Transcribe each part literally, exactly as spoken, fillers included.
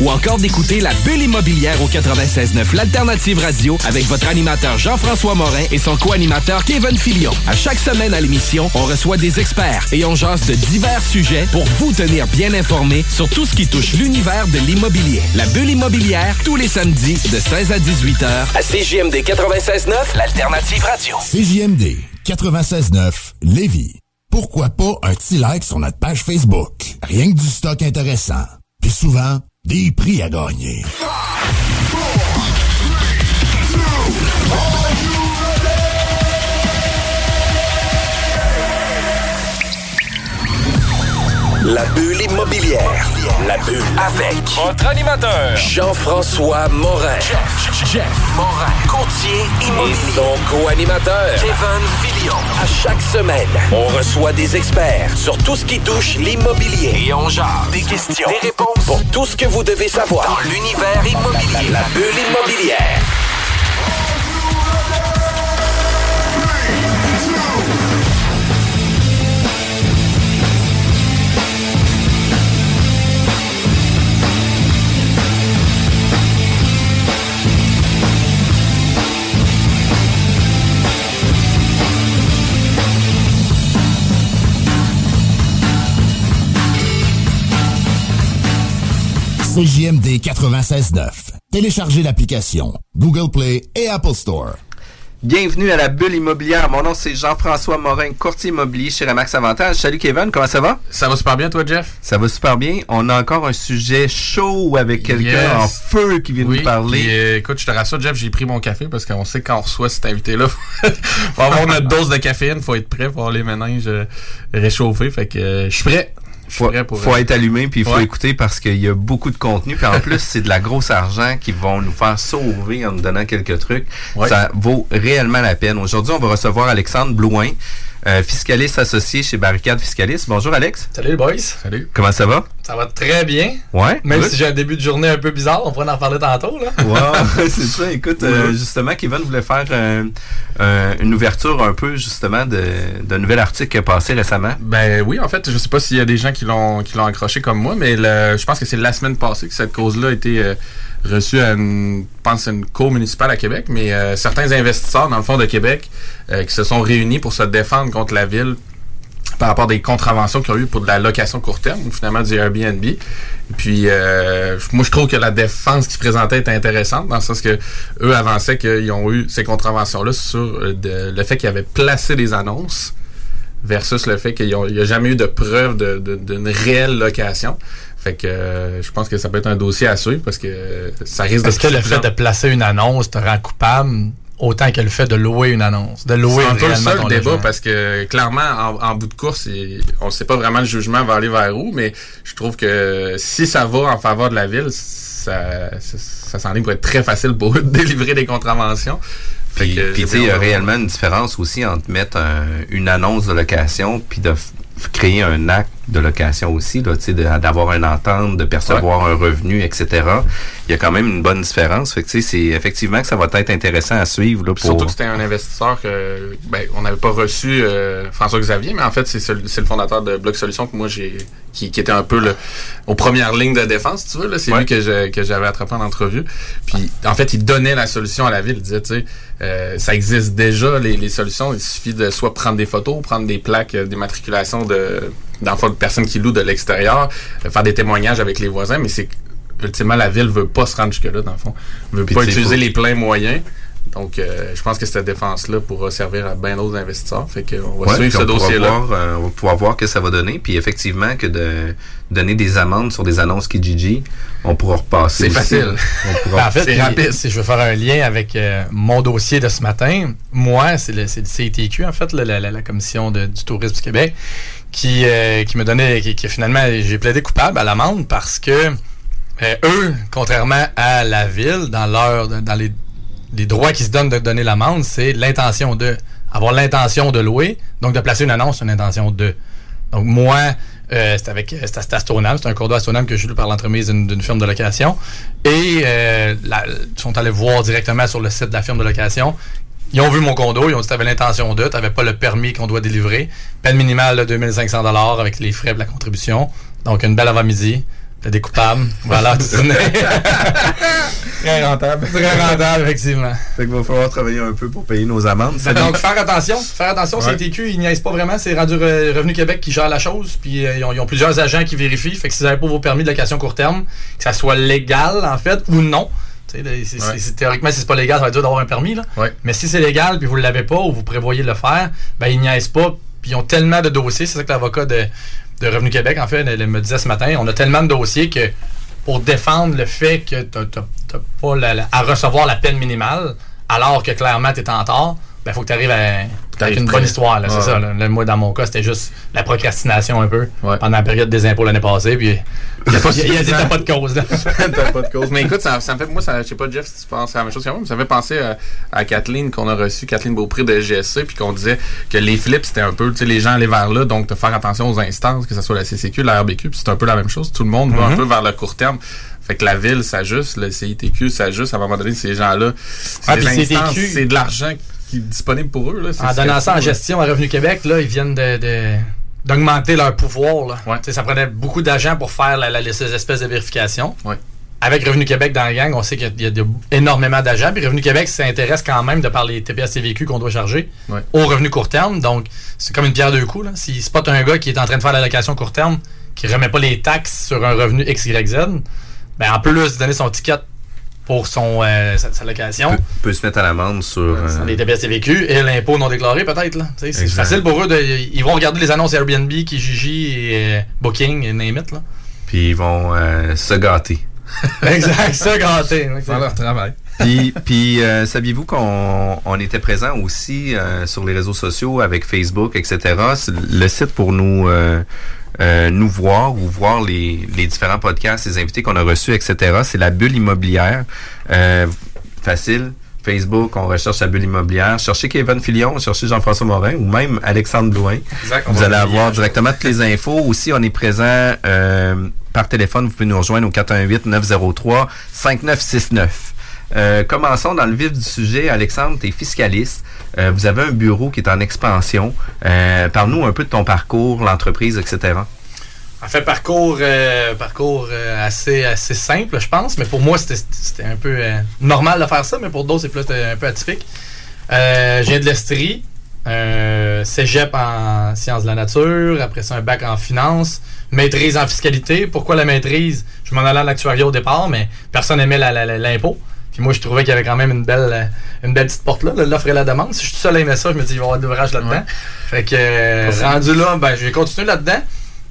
Ou encore d'écouter La Bulle immobilière au quatre-vingt-seize neuf L'Alternative Radio avec votre animateur Jean-François Morin et son co-animateur Kevin Filion. À chaque semaine à l'émission, on reçoit des experts et on jase de divers sujets pour vous tenir bien informés sur tout ce qui touche l'univers de l'immobilier. La Bulle immobilière, tous les samedis de seize à dix-huit heures à C J M D quatre-vingt-seize neuf L'Alternative Radio. C J M D quatre-vingt-seize neuf Lévis. Pourquoi pas un petit like sur notre page Facebook? Rien que du stock intéressant. Puis souvent, des prix à gagner. La Bulle immobilière. La Bulle avec votre animateur Jean-François Morin. Jeff, Jeff Morin, courtier immobilier. Et son co-animateur Kevin Filion. À chaque semaine, on reçoit des experts sur tout ce qui touche l'immobilier. Et on jase des questions, des réponses pour tout ce que vous devez savoir dans l'univers immobilier. La Bulle immobilière. C J M D quatre-vingt-seize neuf. Téléchargez l'application Google Play et Apple Store. Bienvenue à La Bulle immobilière. Mon nom, c'est Jean-François Morin, courtier immobilier chez Remax Avantage. Salut Kevin, comment ça va? Ça va super bien, toi, Jeff? Ça va super bien. On a encore un sujet chaud avec quelqu'un yes. en feu qui vient oui, nous parler. Puis, euh, écoute, je te rassure, Jeff, j'ai pris mon café parce qu'on sait quand on reçoit cet invité-là, faut avoir notre dose de caféine, faut être prêt, faut avoir les méninges réchauffés. Fait que euh, je suis prêt. Faut, faut être allumé puis il faut ouais. écouter parce qu'il y a beaucoup de contenu. Puis en plus, c'est de la grosse argent qui vont nous faire sauver en nous donnant quelques trucs. Ouais. Ça vaut réellement la peine. Aujourd'hui, on va recevoir Alexandre Blouin, euh, fiscaliste associé chez Barricad Fiscalistes. Bonjour Alex. Salut les boys. Salut. Comment ça va? Ça va très bien. Ouais. Même oui. si j'ai un début de journée un peu bizarre, on pourrait en reparler tantôt. Là. Wow, c'est ça. Écoute, oui. euh, justement, Kevin voulait faire euh, euh, une ouverture un peu justement d'un nouvel article qui a passé récemment. Ben oui, en fait, je sais pas s'il y a des gens qui l'ont qui l'ont accroché comme moi, mais le, je pense que c'est la semaine passée que cette cause-là a été euh, reçue à une, je pense, une cour municipale à Québec, mais euh, certains investisseurs dans le fond de Québec euh, qui se sont réunis pour se défendre contre la ville par rapport à des contraventions qu'ils ont eues pour de la location court terme, finalement du Airbnb. Puis, euh, moi, je trouve que la défense qui se présentait était intéressante, dans le sens que eux avançaient qu'ils ont eu ces contraventions-là sur de, le fait qu'ils avaient placé des annonces versus le fait qu'il n'y a jamais eu de preuve de, de, d'une réelle location. Fait que euh, je pense que ça peut être un dossier à suivre parce que ça risque Est-ce de... Est-ce que le fait de placer une annonce te rend coupable autant que le fait de louer une annonce, de louer réellement ton logement? C'est un peu le seul débat parce que, clairement, en, en bout de course, il, on ne sait pas vraiment le jugement va aller vers où, mais je trouve que si ça va en faveur de la ville, ça, ça, ça s'enligne pour être très facile pour eux de délivrer des contraventions. Puis, tu sais, il y a réellement une différence aussi entre mettre un, une annonce de location puis de f- créer un acte de location aussi, là, tu sais, d'avoir une entente, de percevoir ouais. un revenu, et cetera. Il y a quand même une bonne différence. Fait que, tu sais, c'est effectivement que ça va être intéressant à suivre. Là, pour... Surtout que c'était un investisseur que, ben, on n'avait pas reçu euh, François-Xavier, mais en fait, c'est, c'est le fondateur de Bloc Solutions que moi, j'ai, qui, qui était un peu le, aux premières lignes de défense, tu vois, là. C'est ouais. lui que, je, que j'avais attrapé en entrevue. Puis, en fait, il donnait la solution à la ville. Il disait, tu sais, Euh, ça existe déjà, les, les solutions. Il suffit de soit prendre des photos, prendre des plaques euh, d'immatriculation de, d'enfants de personnes qui louent de l'extérieur, euh, faire des témoignages avec les voisins, mais c'est ultimement, la ville veut pas se rendre jusque-là, dans le fond. Elle veut Puis pas utiliser les pleins moyens. Donc, euh, je pense que cette défense-là pourra servir à bien d'autres investisseurs. Fait qu'on va ouais, suivre ce dossier-là. Voir, euh, on va pouvoir voir que ça va donner. Puis, effectivement, que de donner des amendes sur des annonces Kijiji, on pourra repasser. C'est facile. On pourra ben, en fait, c'est rapide. Si je veux faire un lien avec euh, mon dossier de ce matin, moi, c'est le, c'est le C I T Q, en fait, la, la, la Commission de, du tourisme du Québec, qui, euh, qui me donnait, qui, qui finalement, j'ai plaidé coupable à l'amende parce que euh, eux, contrairement à la ville, dans leur, dans les les droits qui se donnent de donner l'amende, c'est l'intention de. Avoir l'intention de louer, donc de placer une annonce, c'est une intention de. Donc, moi, euh, c'est avec. C'est à, c'est à Stoneham, c'est un cours d'eau à Stoneham que je loue par l'entremise d'une, d'une firme de location. Et euh, la, ils sont allés voir directement sur le site de la firme de location. Ils ont vu mon condo, ils ont dit tu avais l'intention de, tu n'avais pas le permis qu'on doit délivrer. Peine minimale de deux mille cinq cents dollars avec les frais de la contribution. Donc, une belle avant-midi. T'as des coupables. Voilà, tu Très rentable. Très rentable, effectivement. Fait qu'il va falloir travailler un peu pour payer nos amendes. Ça donc, faire attention. Faire attention, ouais. C T Q, ils niaisent pas vraiment. C'est rendu Re- Revenu Québec qui gère la chose. Puis, euh, ils, ont, ils ont plusieurs agents qui vérifient. Fait que si vous n'avez pas vos permis de location court terme, que ça soit légal, en fait, ou non. C'est, c'est, ouais. c'est, théoriquement, si c'est pas légal, ça va être dur d'avoir un permis. Là. Ouais. Mais si c'est légal, puis vous ne l'avez pas, ou vous prévoyez de le faire, ben ils niaisent pas. Puis, ils ont tellement de dossiers. C'est ça que l'avocat de. de Revenu Québec, en fait, elle me disait ce matin, on a tellement de dossiers que pour défendre le fait que tu n'as pas la, la, à recevoir la peine minimale, alors que clairement tu es en tort, il ben, faut que tu arrives avec une prêt. bonne histoire. Là, ouais. C'est ça. Là, moi, dans mon cas, c'était juste la procrastination un peu ouais. pendant la période des impôts l'année passée. Puis il n'y a, a, a, a, a pas de cause. T'as pas de cause. Mais écoute, ça, ça me fait. Moi, je sais pas, Jeff, si tu penses à la même chose que moi, mais ça me fait penser à, à Kathleen qu'on a reçue, Kathleen Beaupré de G S C, puis qu'on disait que les flips, c'était un peu, tu sais, les gens allaient vers là, donc de faire attention aux instances, que ce soit la C C Q, la R B Q, puis c'est un peu la même chose. Tout le monde mm-hmm. va un peu vers le court terme. Fait que la ville s'ajuste, le C I T Q s'ajuste. À un moment donné, ces gens-là, ah, ces instances, C T Q, c'est de l'argent qui est disponible pour eux. Là, c'est en donnant ça en gestion à Revenu Québec, là, ils viennent de, de, d'augmenter leur pouvoir. Là. Ouais. Ça prenait beaucoup d'agents pour faire la, la, ces espèces de vérifications. Ouais. Avec Revenu Québec dans la gang, on sait qu'il y a, y a de, énormément d'agents. Puis Revenu Québec s'intéresse quand même, de par les T P S T V Q qu'on doit charger, ouais. aux revenus court terme. Donc, c'est comme une pierre deux coups. Là. S'ils spotent un gars qui est en train de faire l'allocation court terme, qui ne remet pas les taxes sur un revenu X Y Z, ben en plus de donner son ticket pour son, euh, sa, sa location. Pe- peut se mettre à l'amende sur... Euh, euh, les T P S T V Q et l'impôt non déclaré, peut-être. Là. C'est facile pour eux. De, ils vont regarder les annonces Airbnb, Kijiji, et, euh, Booking, et name it, là. Puis ils vont euh, se gâter. Exact, se gâter. Dans leur travail. Puis, puis euh, saviez-vous qu'on on était présent aussi euh, sur les réseaux sociaux avec Facebook, et cetera. C'est le site pour nous... Euh, Euh, nous voir ou voir les, les différents podcasts, les invités qu'on a reçus, et cetera. C'est la bulle immobilière. Euh, facile. Facebook, on recherche la bulle immobilière. Cherchez Kevin Filion, cherchez Jean-François Morin ou même Alexandre Blouin. Exact, vous allez avoir directement toutes les infos. Aussi, on est présent euh, par téléphone. Vous pouvez nous rejoindre au quatre un huit neuf zéro trois cinq neuf six neuf. Euh, commençons dans le vif du sujet. Alexandre, tu es fiscaliste. Euh, vous avez un bureau qui est en expansion. Euh, parle-nous un peu de ton parcours, l'entreprise, et cetera. En fait, parcours, euh, parcours euh, assez, assez simple, je pense. Mais pour moi, c'était, c'était un peu euh, normal de faire ça. Mais pour d'autres, c'est plus un peu atypique. Euh, je viens de l'Estrie. Euh, cégep en sciences de la nature. Après ça, un bac en finance. Maîtrise en fiscalité. Pourquoi la maîtrise? Je m'en allais à l'actuariat au départ, mais personne n'aimait la, la, la, l'impôt. Puis moi, je trouvais qu'il y avait quand même une belle, une belle petite porte là, l'offre et la demande. Si je suis tout seul à aimer ça, je me dis, il va y avoir de l'ouvrage là-dedans. Ouais. Fait que, euh, rendu là, ben, je vais continuer là-dedans.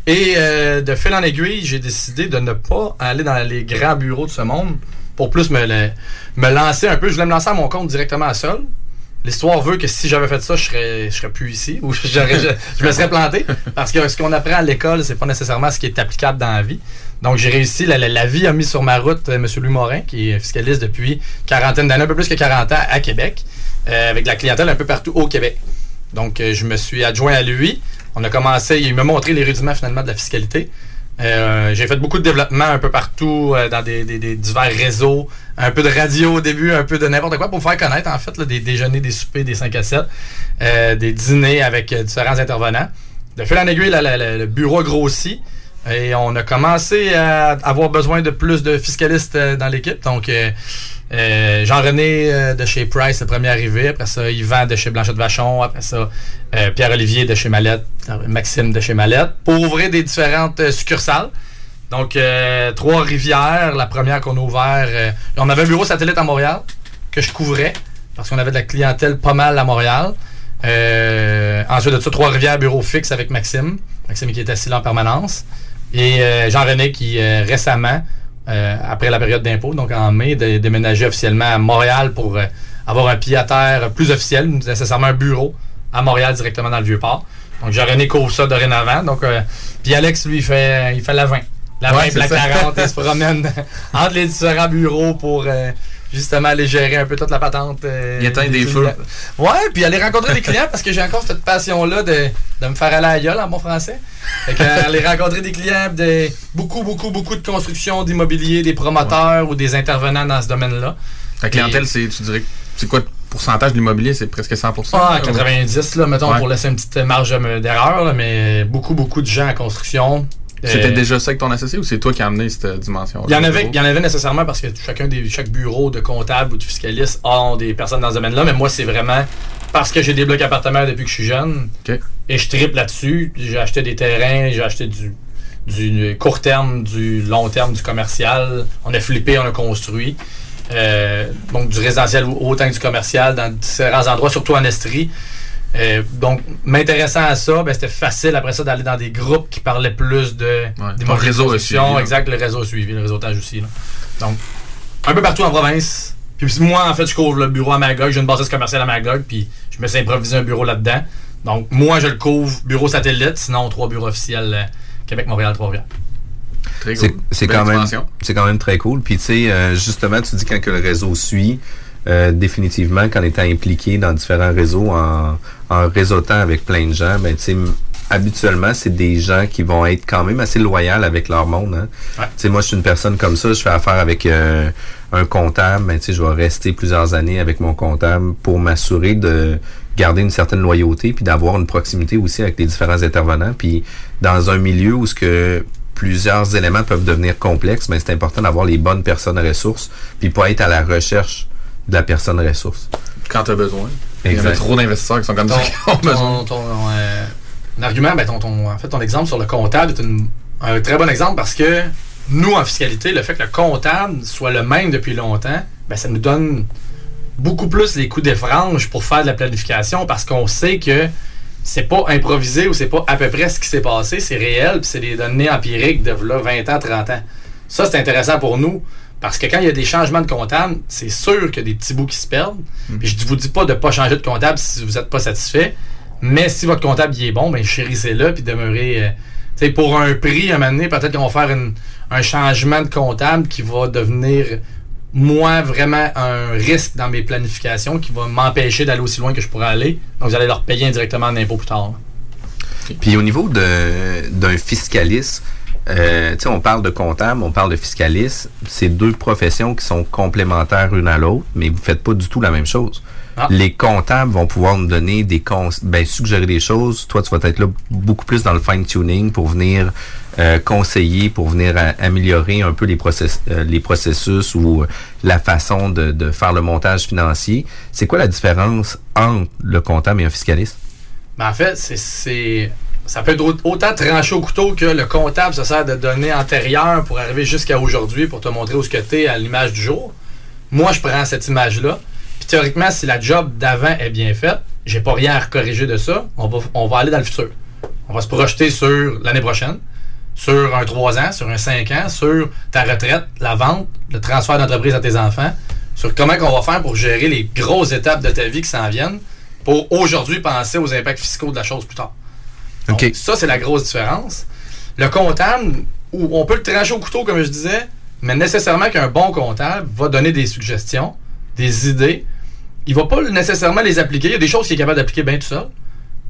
Et euh, de fil en aiguille, j'ai décidé de ne pas aller dans les grands bureaux de ce monde pour plus me, le, me lancer un peu. Je voulais me lancer à mon compte directement à seul. L'histoire veut que si j'avais fait ça, je serais, je serais plus ici ou je, je, je me serais planté. Parce que ce qu'on apprend à l'école, c'est pas nécessairement ce qui est applicable dans la vie. Donc, j'ai réussi. La, la, la vie a mis sur ma route M. Louis Morin, qui est fiscaliste depuis quarantaine d'années, un peu plus que quarante ans à Québec, euh, avec de la clientèle un peu partout au Québec. Donc, euh, je me suis adjoint à lui. On a commencé, il m'a montré les rudiments finalement de la fiscalité. Euh, j'ai fait beaucoup de développement un peu partout, euh, dans des, des, des divers réseaux, un peu de radio au début, un peu de n'importe quoi pour me faire connaître, en fait, là, des déjeuners, des soupers, des cinq à sept, euh, des dîners avec euh, différents intervenants. De fil en aiguille, là, la, la, le bureau a grossi et on a commencé à avoir besoin de plus de fiscalistes euh, dans l'équipe. Donc, euh, Euh, Jean-René euh, de chez Price, le premier arrivé. Après ça, Yvan de chez Blanchette-Vachon. Après ça, euh, Pierre-Olivier de chez Mallette. Maxime de chez Mallette. Pour ouvrir des différentes euh, succursales. Donc, euh, Trois-Rivières, la première qu'on a ouverte. Euh, on avait un bureau satellite à Montréal que je couvrais parce qu'on avait de la clientèle pas mal à Montréal. Euh, ensuite de ça, Trois-Rivières, bureau fixe avec Maxime. Maxime qui est assis là en permanence. Et euh, Jean-René qui, euh, récemment... Euh, après la période d'impôt, donc en mai, de déménager officiellement à Montréal pour euh, avoir un pied à terre plus officiel, nécessairement un bureau à Montréal directement dans le Vieux-Port. Donc, Jean-René couvre ça dorénavant. Donc, euh, puis Alex, lui, il fait, il fait la vingt. La ouais, vingt, la quarante, il se promène entre les différents bureaux pour euh, justement aller gérer un peu toute la patente. Euh, il éteint des feux. Ouais, puis aller rencontrer des clients parce que j'ai encore cette passion-là de, de me faire aller à la gueule en bon français. Fait qu'aller rencontrer des clients, des, beaucoup, beaucoup, beaucoup de construction, d'immobilier, des promoteurs ouais. ou des intervenants dans ce domaine-là. Ta clientèle, c'est, tu dirais, c'est quoi le pourcentage de l'immobilier? C'est presque cent pour cent? Ah, quatre-vingt-dix, là, mettons, ouais. pour laisser une petite marge d'erreur, là, mais beaucoup, beaucoup de gens en construction. C'était euh, déjà ça avec ton associé ou c'est toi qui as amené cette dimension-là? Il y en avait, il y en avait nécessairement parce que chacun des, chaque bureau de comptable ou de fiscaliste a des personnes dans ce domaine-là, mais moi, c'est vraiment parce que j'ai des blocs appartements depuis que je suis jeune okay. et je tripe là-dessus. J'ai acheté des terrains, j'ai acheté du, du court terme, du long terme, du commercial. On a flippé, on a construit. Euh, donc, du résidentiel autant que du commercial dans différents endroits, surtout en Estrie. Euh, donc, m'intéressant à ça, ben, c'était facile après ça d'aller dans des groupes qui parlaient plus de, ouais, des de réseau suivi, exact, le réseau suivi, le réseautage aussi. Là. Donc, un peu partout en province. Puis moi, en fait, je couvre le bureau à Magog. J'ai une bâtisse commerciale à Magog, puis je me suis improvisé un bureau là-dedans. Donc, moi, je le couvre bureau satellite, sinon trois bureaux officiels euh, Québec, Montréal, Trois-Rivières. Très cool. C'est, c'est, quand même, c'est quand même très cool. Puis, tu sais, euh, justement, tu dis quand que le réseau suit. Euh, définitivement, qu'en étant impliqué dans différents réseaux, en, en réseautant avec plein de gens, ben, tu sais, m- habituellement, c'est des gens qui vont être quand même assez loyaux avec leur monde. Hein? Ouais. Tu sais, moi, je suis une personne comme ça, je fais affaire avec euh, un comptable, ben, tu sais, je vais rester plusieurs années avec mon comptable pour m'assurer de garder une certaine loyauté, puis d'avoir une proximité aussi avec les différents intervenants. Puis, dans un milieu où ce que... plusieurs éléments peuvent devenir complexes, mais ben, c'est important d'avoir les bonnes personnes ressources, puis pas être à la recherche de la personne ressource. Quand tu as besoin. Exact. Il y a trop d'investisseurs qui sont comme ça. Ton, ton, ton euh, argument, ben ton, ton, en fait, ton exemple sur le comptable est une, un très bon exemple parce que nous, en fiscalité, le fait que le comptable soit le même depuis longtemps, ben, ça nous donne beaucoup plus les coups des franges pour faire de la planification parce qu'on sait que c'est pas improvisé ou c'est pas à peu près ce qui s'est passé, c'est réel puis c'est des données empiriques de là, vingt ans, trente ans. Ça, c'est intéressant pour nous. Parce que quand il y a des changements de comptable, c'est sûr qu'il y a des petits bouts qui se perdent. Mmh. Puis je ne vous dis pas de ne pas changer de comptable si vous n'êtes pas satisfait. Mais si votre comptable il est bon, ben chérissez-le puis demeurez... Euh, tu sais, pour un prix, un moment donné, peut-être qu'on va faire une, un changement de comptable qui va devenir, moi, vraiment un risque dans mes planifications qui va m'empêcher d'aller aussi loin que je pourrais aller. Donc, vous allez leur payer indirectement un impôt plus tard. Okay. Puis au niveau de, d'un fiscaliste... Euh, tu sais, on parle de comptable, on parle de fiscaliste. C'est deux professions qui sont complémentaires une à l'autre, mais vous ne faites pas du tout la même chose. Ah. Les comptables vont pouvoir nous donner des conseils, ben, suggérer des choses. Toi, tu vas être là beaucoup plus dans le fine-tuning pour venir euh, conseiller, pour venir à, améliorer un peu les, process- euh, les processus ou euh, la façon de, de faire le montage financier. C'est quoi la différence entre le comptable et un fiscaliste? Ben, en fait, c'est... c'est... ça peut être autant tranché au couteau que le comptable se sert de données antérieures pour arriver jusqu'à aujourd'hui pour te montrer où ce que t'es à l'image du jour. Moi, je prends cette image-là. Puis théoriquement, si la job d'avant est bien faite, j'ai pas rien à corriger de ça. On va, on va aller dans le futur. On va se projeter sur l'année prochaine, sur un trois ans, sur un cinq ans, sur ta retraite, la vente, le transfert d'entreprise à tes enfants, sur comment qu'on va faire pour gérer les grosses étapes de ta vie qui s'en viennent pour aujourd'hui penser aux impacts fiscaux de la chose plus tard. Donc, okay. Ça, c'est la grosse différence. Le comptable, où on peut le trancher au couteau, comme je disais, mais nécessairement qu'un bon comptable va donner des suggestions, des idées. Il ne va pas nécessairement les appliquer. Il y a des choses qu'il est capable d'appliquer bien tout seul.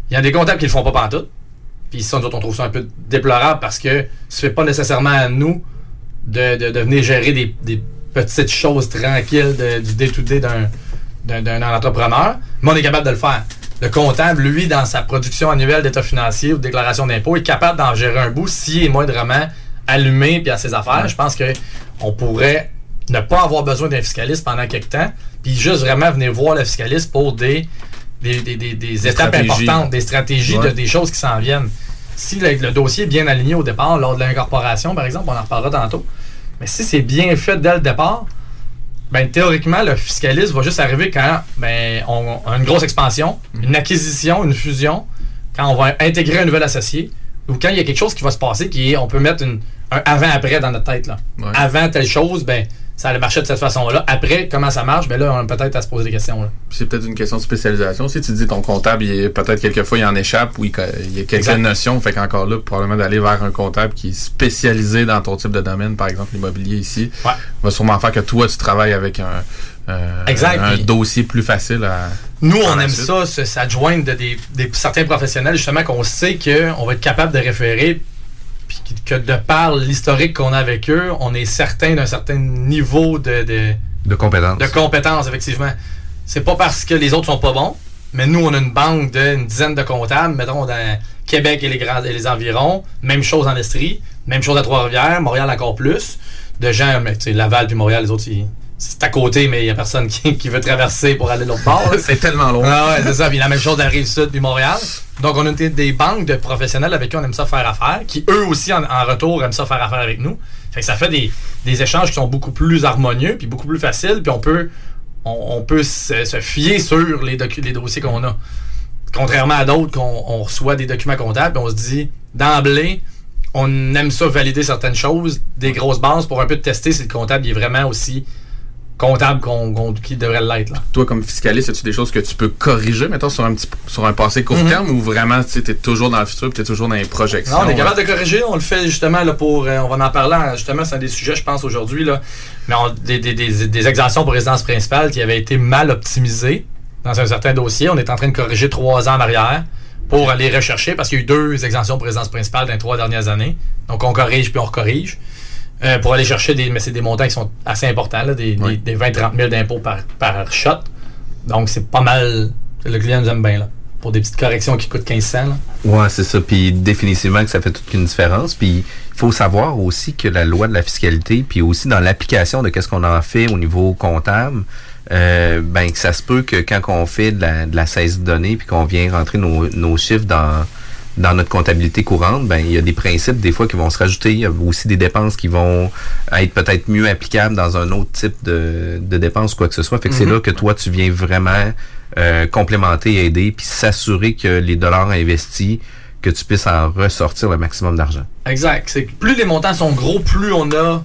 Il y a des comptables qui ne le font pas pantoute. Puis ça, nous autres, on trouve ça un peu déplorable parce que ce n'est pas nécessairement à nous de, de, de venir gérer des, des petites choses tranquilles de, du day-to-day d'un, d'un, d'un, d'un entrepreneur. Mais on est capable de le faire. Le comptable, lui, dans sa production annuelle d'état financier ou de déclaration d'impôt, est capable d'en gérer un bout s'il est moindrement allumé puis à ses affaires. Je pense qu'on pourrait ne pas avoir besoin d'un fiscaliste pendant quelque temps, puis juste vraiment venir voir le fiscaliste pour des, des, des, des, des étapes stratégies. importantes, des stratégies, ouais. de, des choses qui s'en viennent. Si le, le dossier est bien aligné au départ, lors de l'incorporation, par exemple, on en reparlera tantôt, mais si c'est bien fait dès le départ, ben, théoriquement, le fiscaliste va juste arriver quand ben, on a une grosse expansion, une acquisition, une fusion, quand on va intégrer un nouvel associé, ou quand il y a quelque chose qui va se passer, qui est, on peut mettre une, un avant-après dans notre tête. Là. Ouais. Avant telle chose, ben, ça allait marcher de cette façon-là. Après, comment ça marche? Ben là, on a peut-être à se poser des questions. Là. C'est peut-être une question de spécialisation. Si tu dis ton comptable, il est, peut-être quelquefois, il en échappe ou il, il y a quelques exact. notions. Fait qu'encore là, probablement d'aller vers un comptable qui est spécialisé dans ton type de domaine, par exemple l'immobilier ici, ouais. va sûrement faire que toi, tu travailles avec un, euh, exact. un, un dossier plus facile à... Nous, on aime suite. ça, s'adjoindre de des, des, certains professionnels, justement, qu'on sait qu'on va être capable de référer. Puis que de par l'historique qu'on a avec eux, on est certain d'un certain niveau de, de, de compétences. De compétences, effectivement. C'est pas parce que les autres sont pas bons, mais nous, on a une banque d'une dizaine de comptables, mettons, dans Québec et les, grands, et les environs, même chose en Estrie, même chose à Trois-Rivières, Montréal encore plus, de gens, mais tu sais, Laval puis Montréal, les autres, ils, c'est à côté, mais il n'y a personne qui, qui veut traverser pour aller de l'autre bord. C'est tellement long. Ah ouais, c'est ça. Puis la même chose dans la Rive-Sud puis Montréal. Donc, on a des, des banques de professionnels avec qui on aime ça faire affaire, qui eux aussi, en, en retour, aiment ça faire affaire avec nous. Fait que ça fait des, des échanges qui sont beaucoup plus harmonieux puis beaucoup plus faciles. Puis on peut, on, on peut se, se fier sur les, docu- les dossiers qu'on a. Contrairement à d'autres, qu'on, on reçoit des documents comptables puis on se dit, d'emblée, on aime ça valider certaines choses, des grosses bases pour un peu tester si le comptable il est vraiment aussi... comptable qu'on, qu'on, qui devrait l'être. Là. Toi, comme fiscaliste, as-tu des choses que tu peux corriger, mettons, sur un, petit, sur un passé court mm-hmm. terme, ou vraiment, tu es toujours dans le futur, tu es toujours dans les projections? Non, on est capable de corriger. On le fait, justement, là, pour... Euh, on va en parler, justement, c'est un des sujets, je pense, aujourd'hui, là, mais on, des, des, des, des exemptions pour résidence principale qui avaient été mal optimisées dans un certain dossier. On est en train de corriger trois ans en arrière pour aller rechercher, parce qu'il y a eu deux exemptions pour résidence principale dans les trois dernières années. Donc, on corrige, puis on recorrige. Euh, pour aller chercher des, mais c'est des montants qui sont assez importants, là, des, oui. des, des vingt à trente mille d'impôts par, par shot. Donc, c'est pas mal. Le client nous aime bien, là, pour des petites corrections qui coûtent quinze cents. Oui, c'est ça. Puis, définitivement, que ça fait toute une différence. Puis, il faut savoir aussi que la loi de la fiscalité, puis aussi dans l'application de qu'est-ce qu'on en fait au niveau comptable, euh, bien, que ça se peut que quand on fait de la, de la saisie de données, puis qu'on vient rentrer nos, nos chiffres dans. dans notre comptabilité courante, ben il y a des principes des fois qui vont se rajouter, il y a aussi des dépenses qui vont être peut-être mieux applicables dans un autre type de, de dépenses ou quoi que ce soit. Fait que mm-hmm. c'est là que toi, tu viens vraiment euh, complémenter, aider, puis s'assurer que les dollars investis, que tu puisses en ressortir le maximum d'argent. Exact. C'est que plus les montants sont gros, plus on a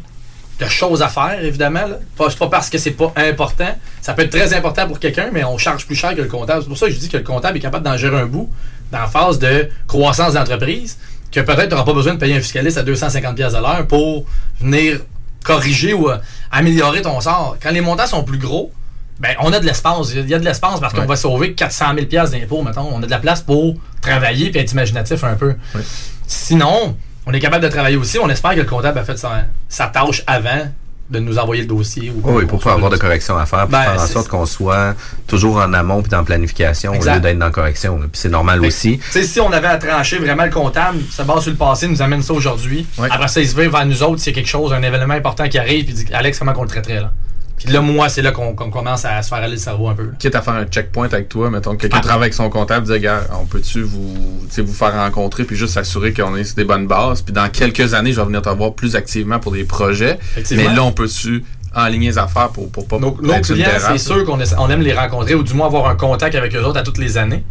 de choses à faire, évidemment. Là. Pas, c'est pas parce que c'est pas important. Ça peut être très important pour quelqu'un, mais on charge plus cher que le comptable. C'est pour ça que je dis que le comptable est capable d'en gérer un bout dans la phase de croissance d'entreprise, que peut-être tu n'auras pas besoin de payer un fiscaliste à deux cent cinquante dollars à l'heure pour venir corriger ou euh, améliorer ton sort. Quand les montants sont plus gros, ben on a de l'espace. Il y a de l'espace parce qu'on ouais. va sauver quatre cent mille dollars d'impôts, mettons. On a de la place pour travailler et être imaginatif un peu. Ouais. Sinon, on est capable de travailler aussi. On espère que le comptable a fait sa, sa tâche avant de nous envoyer le dossier. Ou oui, pour ne pas avoir de correction à faire, pour ben, faire en sorte qu'on soit toujours en amont puis dans planification exact. au lieu d'être dans correction. Puis c'est normal fait, aussi. Si on avait à trancher vraiment le comptable, se base sur le passé, nous amène ça aujourd'hui. Oui. Après ça, il se vire vers nous autres s'il y a quelque chose, un événement important qui arrive, puis dit « Alex, comment qu'on le traiterait là? » Puis là, moi, c'est là qu'on, qu'on commence à se faire aller le cerveau un peu. Là. Quitte à faire un checkpoint avec toi, mettons que quelqu'un ah. travaille avec son comptable, dit gars, on peut-tu vous, vous faire rencontrer puis juste s'assurer qu'on est sur des bonnes bases. Puis dans quelques années, je vais venir te voir plus activement pour des projets. Mais là, on peut-tu enligner les affaires pour, pour pas... Nos, pour nos clients, terrasse, c'est là. sûr qu'on on aime les rencontrer ou du moins avoir un contact avec eux autres à toutes les années.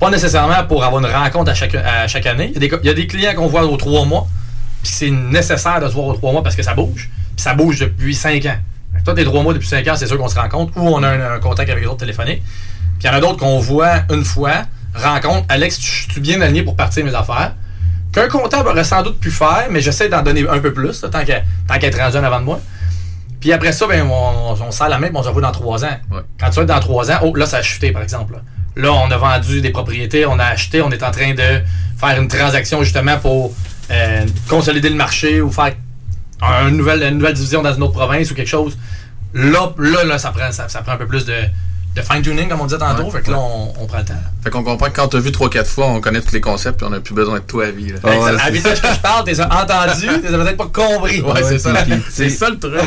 Pas nécessairement pour avoir une rencontre à chaque, à chaque année. Il y, a des, il y a des clients qu'on voit aux trois mois puis c'est nécessaire de se voir aux trois mois parce que ça bouge. Puis ça bouge depuis cinq ans. Toi, t'es trois mois depuis cinq ans, c'est sûr qu'on se rencontre ou on a un, un contact avec les autres téléphoniques. Puis il y en a d'autres qu'on voit une fois, rencontre, Alex, je suis bien aligné pour partir mes affaires. Qu'un comptable aurait sans doute pu faire, mais j'essaie d'en donner un peu plus, là, tant qu'à, tant qu'à être rendu en avant de moi. Puis après ça, ben, on, on, on serre la main et on se revoit dans trois ans. Ouais. Quand tu vas être dans trois ans, oh, là, ça a chuté, par exemple. Là. là, on a vendu des propriétés, on a acheté, on est en train de faire une transaction justement pour euh, consolider le marché ou faire. Une nouvelle, une nouvelle division dans une autre province ou quelque chose, là, là, là ça, prend, ça, ça prend un peu plus de, de fine-tuning, comme on disait tantôt. Ouais, fait que là, on, on prend le temps. Fait qu'on comprend que quand t'as vu trois quatre fois, on connaît tous les concepts puis on n'a plus besoin de toi à vie. À ouais, la vitesse que je parle, t'es entendu, t'es peut-être pas compris. Ouais, ouais c'est, c'est ça. La, c'est ça le truc.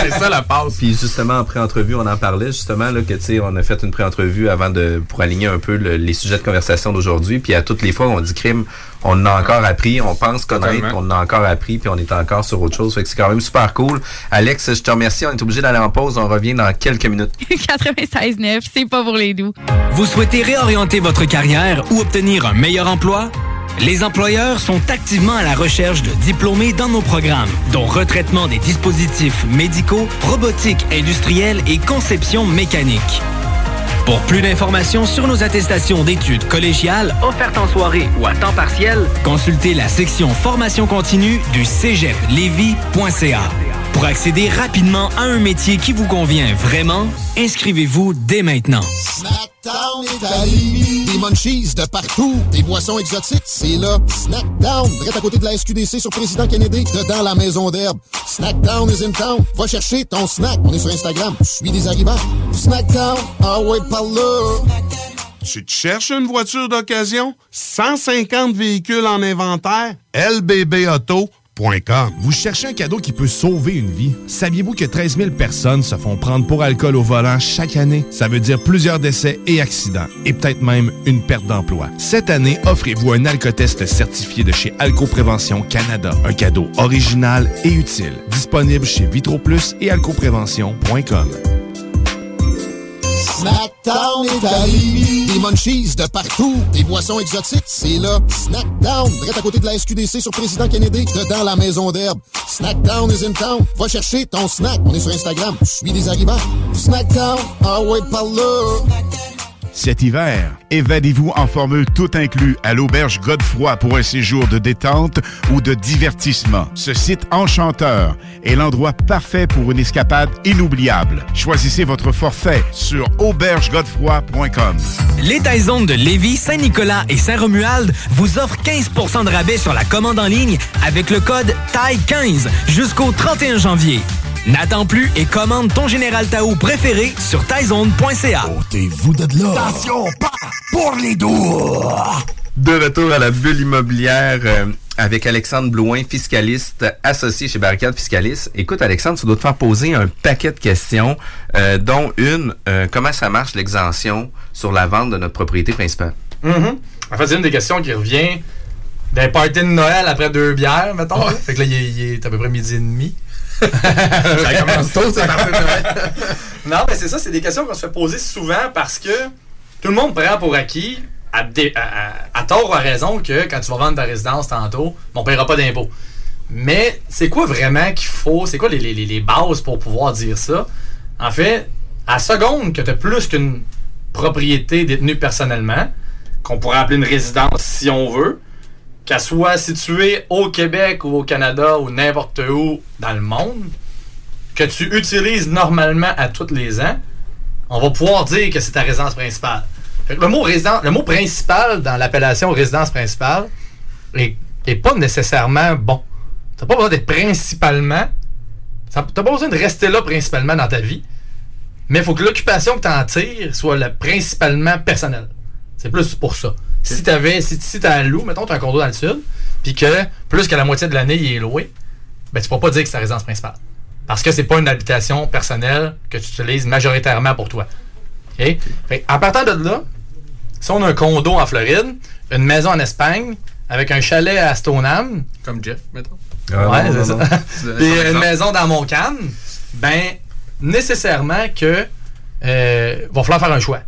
C'est ça la passe. Puis justement, en pré-entrevue, on en parlait justement là, que tu sais, on a fait une pré-entrevue avant de pour aligner un peu le, les sujets de conversation d'aujourd'hui. Puis à toutes les fois, on dit crime, on a encore appris, on pense connaître, on a encore appris, puis on est encore sur autre chose. Fait que c'est quand même super cool. Alex, je te remercie. On est obligé d'aller en pause. On revient dans quelques minutes. quatre-vingt-seize neuf, c'est pas pour les doux. Vous souhaitez réorienter votre carrière ou obtenir un meilleur emploi? Les employeurs sont activement à la recherche de diplômés dans nos programmes, dont retraitement des dispositifs médicaux, robotique industrielle et conception mécanique. Pour plus d'informations sur nos attestations d'études collégiales, offertes en soirée ou à temps partiel, consultez la section formation continue du cégep lévis point c a. Pour accéder rapidement à un métier qui vous convient vraiment, inscrivez-vous dès maintenant. Snaktown est à Lévis. Des munchies de partout, des boissons exotiques, c'est là. Snaktown, direct à côté de la S Q D C sur Président Kennedy, dedans la maison d'herbe. Snaktown is in town. Va chercher ton snack. On est sur Instagram. Je suis des arrivants. Snaktown, ah ouais, par là. Tu te cherches une voiture d'occasion? cent cinquante véhicules en inventaire? L B B Auto. Vous cherchez un cadeau qui peut sauver une vie? Saviez-vous que treize mille personnes se font prendre pour alcool au volant chaque année? Ça veut dire plusieurs décès et accidents, et peut-être même une perte d'emploi. Cette année, offrez-vous un alcotest certifié de chez Alcoprévention Canada. Un cadeau original et utile. Disponible chez VitroPlus et alcoprévention point com. Snaktown est à Lévis. Des munchies de partout, des boissons exotiques, c'est là. Snaktown, direct à côté de la S Q D C sur Président Kennedy, dedans la maison d'herbe. Snaktown is in town. Va chercher ton snack. On est sur Instagram. Je suis des arrivants. Snaktown, ah ouais, par là. Cet hiver, évadez-vous en formule tout inclus à l'auberge Godefroy pour un séjour de détente ou de divertissement. Ce site enchanteur est l'endroit parfait pour une escapade inoubliable. Choisissez votre forfait sur auberge godefroy point com. Les Thaï Zone de Lévis, Saint-Nicolas et Saint-Romuald vous offrent quinze pour cent de rabais sur la commande en ligne avec le code T A I quinze jusqu'au trente et un janvier. N'attends plus et commande ton Général Tao préféré sur thaï zone point c a. Ôtez-vous de là! Attention, pas pour les doux! De retour à la bulle immobilière euh, avec Alexandre Blouin, fiscaliste associé chez Barricad Fiscalistes. Écoute, Alexandre, tu dois te faire poser un paquet de questions, euh, dont une, euh, comment ça marche l'exemption sur la vente de notre propriété principale? Mm-hmm. En fait, c'est une des questions qui revient d'un party de Noël après deux bières, mettons. Oh. Hein? Fait que là, il est à peu près midi et demi. Ça commence tôt, ça commence de... Non, mais c'est ça, c'est des questions qu'on se fait poser souvent parce que tout le monde prend pour acquis, à, dé... à, à, à tort ou à raison, que quand tu vas vendre ta résidence tantôt, on ne paiera pas d'impôts. Mais c'est quoi vraiment qu'il faut, c'est quoi les, les, les bases pour pouvoir dire ça? En fait, à seconde que tu as plus qu'une propriété détenue personnellement, qu'on pourrait appeler une résidence si on veut, qu'elle soit située au Québec ou au Canada ou n'importe où dans le monde, que tu utilises normalement à tous les ans, on va pouvoir dire que c'est ta résidence principale. Fait que le mot résidence, le mot principal dans l'appellation résidence principale est, est pas nécessairement bon. Tu n'as pas besoin d'être principalement, tu n'as pas besoin de rester là principalement dans ta vie, mais il faut que l'occupation que tu en tires soit la principalement personnelle. C'est plus pour ça. Si tu avais, si, si tu as un loup, mettons, tu as un condo dans le sud, puis que plus que la moitié de l'année, il est loué, ben tu ne pourras pas dire que c'est ta résidence principale. Parce que c'est pas une habitation personnelle que tu utilises majoritairement pour toi. Okay? Fait, en partant de là, si on a un condo en Floride, une maison en Espagne, avec un chalet à Stoneham. Comme Jeff, mettons. Ah, ouais, non, c'est non, ça. Puis une maison dans Montcalm, ben nécessairement que euh, va falloir faire un choix.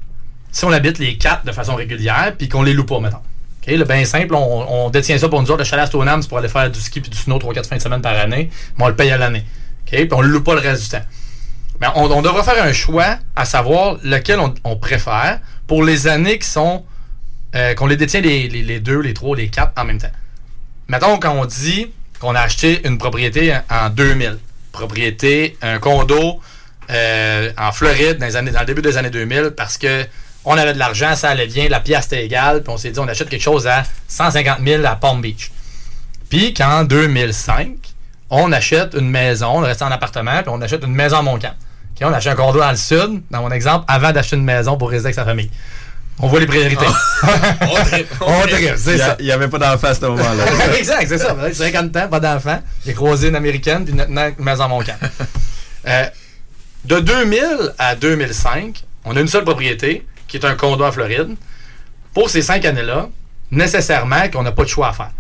Si on habite les quatre de façon régulière puis qu'on les loue pas, mettons. Okay, le bien simple, on, on détient ça pour nous autres, le chalet à Stoneham, c'est pour aller faire du ski puis du snow trois quatre fins de semaine par année, mais on le paye à l'année. Okay, puis on le loue pas le reste du temps. Ben, on, on devra faire un choix à savoir lequel on, on préfère pour les années qui sont euh, qu'on les détient les, les, les deux, les trois, les quatre en même temps. Mettons quand on dit qu'on a acheté une propriété en deux mille, propriété, un condo euh, en Floride dans les années, dans le début des années deux mille parce que on avait de l'argent, ça allait bien, la pièce était égale, puis on s'est dit, on achète quelque chose à cent cinquante mille à Palm Beach. Puis qu'en deux mille cinq, on achète une maison, on reste en appartement, puis on achète une maison à Montcalm. Okay, on achète un condo dans le sud, dans mon exemple, avant d'acheter une maison pour résider avec sa famille. On voit les priorités. Oh. on tripe. On tripe, c'est ça. Il n'y avait pas d'enfant à ce moment-là. Exact, c'est ça. cinquante ans, pas d'enfant. J'ai croisé une américaine, puis maintenant, maison à mon camp. Euh, de deux mille à deux mille cinq, on a une seule propriété, qui est un condo en Floride. Pour ces cinq années-là, nécessairement qu'on n'a pas de choix à faire.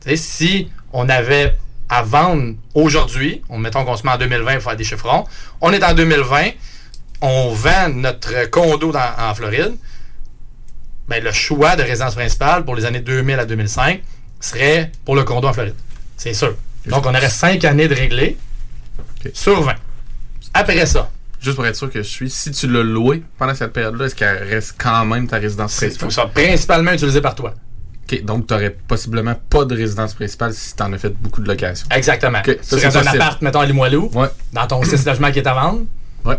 T'sais, si on avait à vendre aujourd'hui, on, mettons qu'on se met en deux mille vingt pour faire des chiffrons, on est en deux mille vingt, on vend notre condo dans, en Floride, ben, le choix de résidence principale pour les années deux mille à deux mille cinq serait pour le condo en Floride. C'est sûr. Donc, on aurait cinq années de réglé okay. sur vingt. Après ça, juste pour être sûr que je suis, si tu l'as loué pendant cette période-là, est-ce qu'elle reste quand même ta résidence principale? Il faut que ça soit principalement utilisé par toi. OK, donc tu n'aurais possiblement pas de résidence principale si tu en as fait beaucoup de locations. Exactement. Okay. Ça, tu restes un appart, mettons, à Limoilou, ouais. dans ton six logements qui est à vendre. Oui.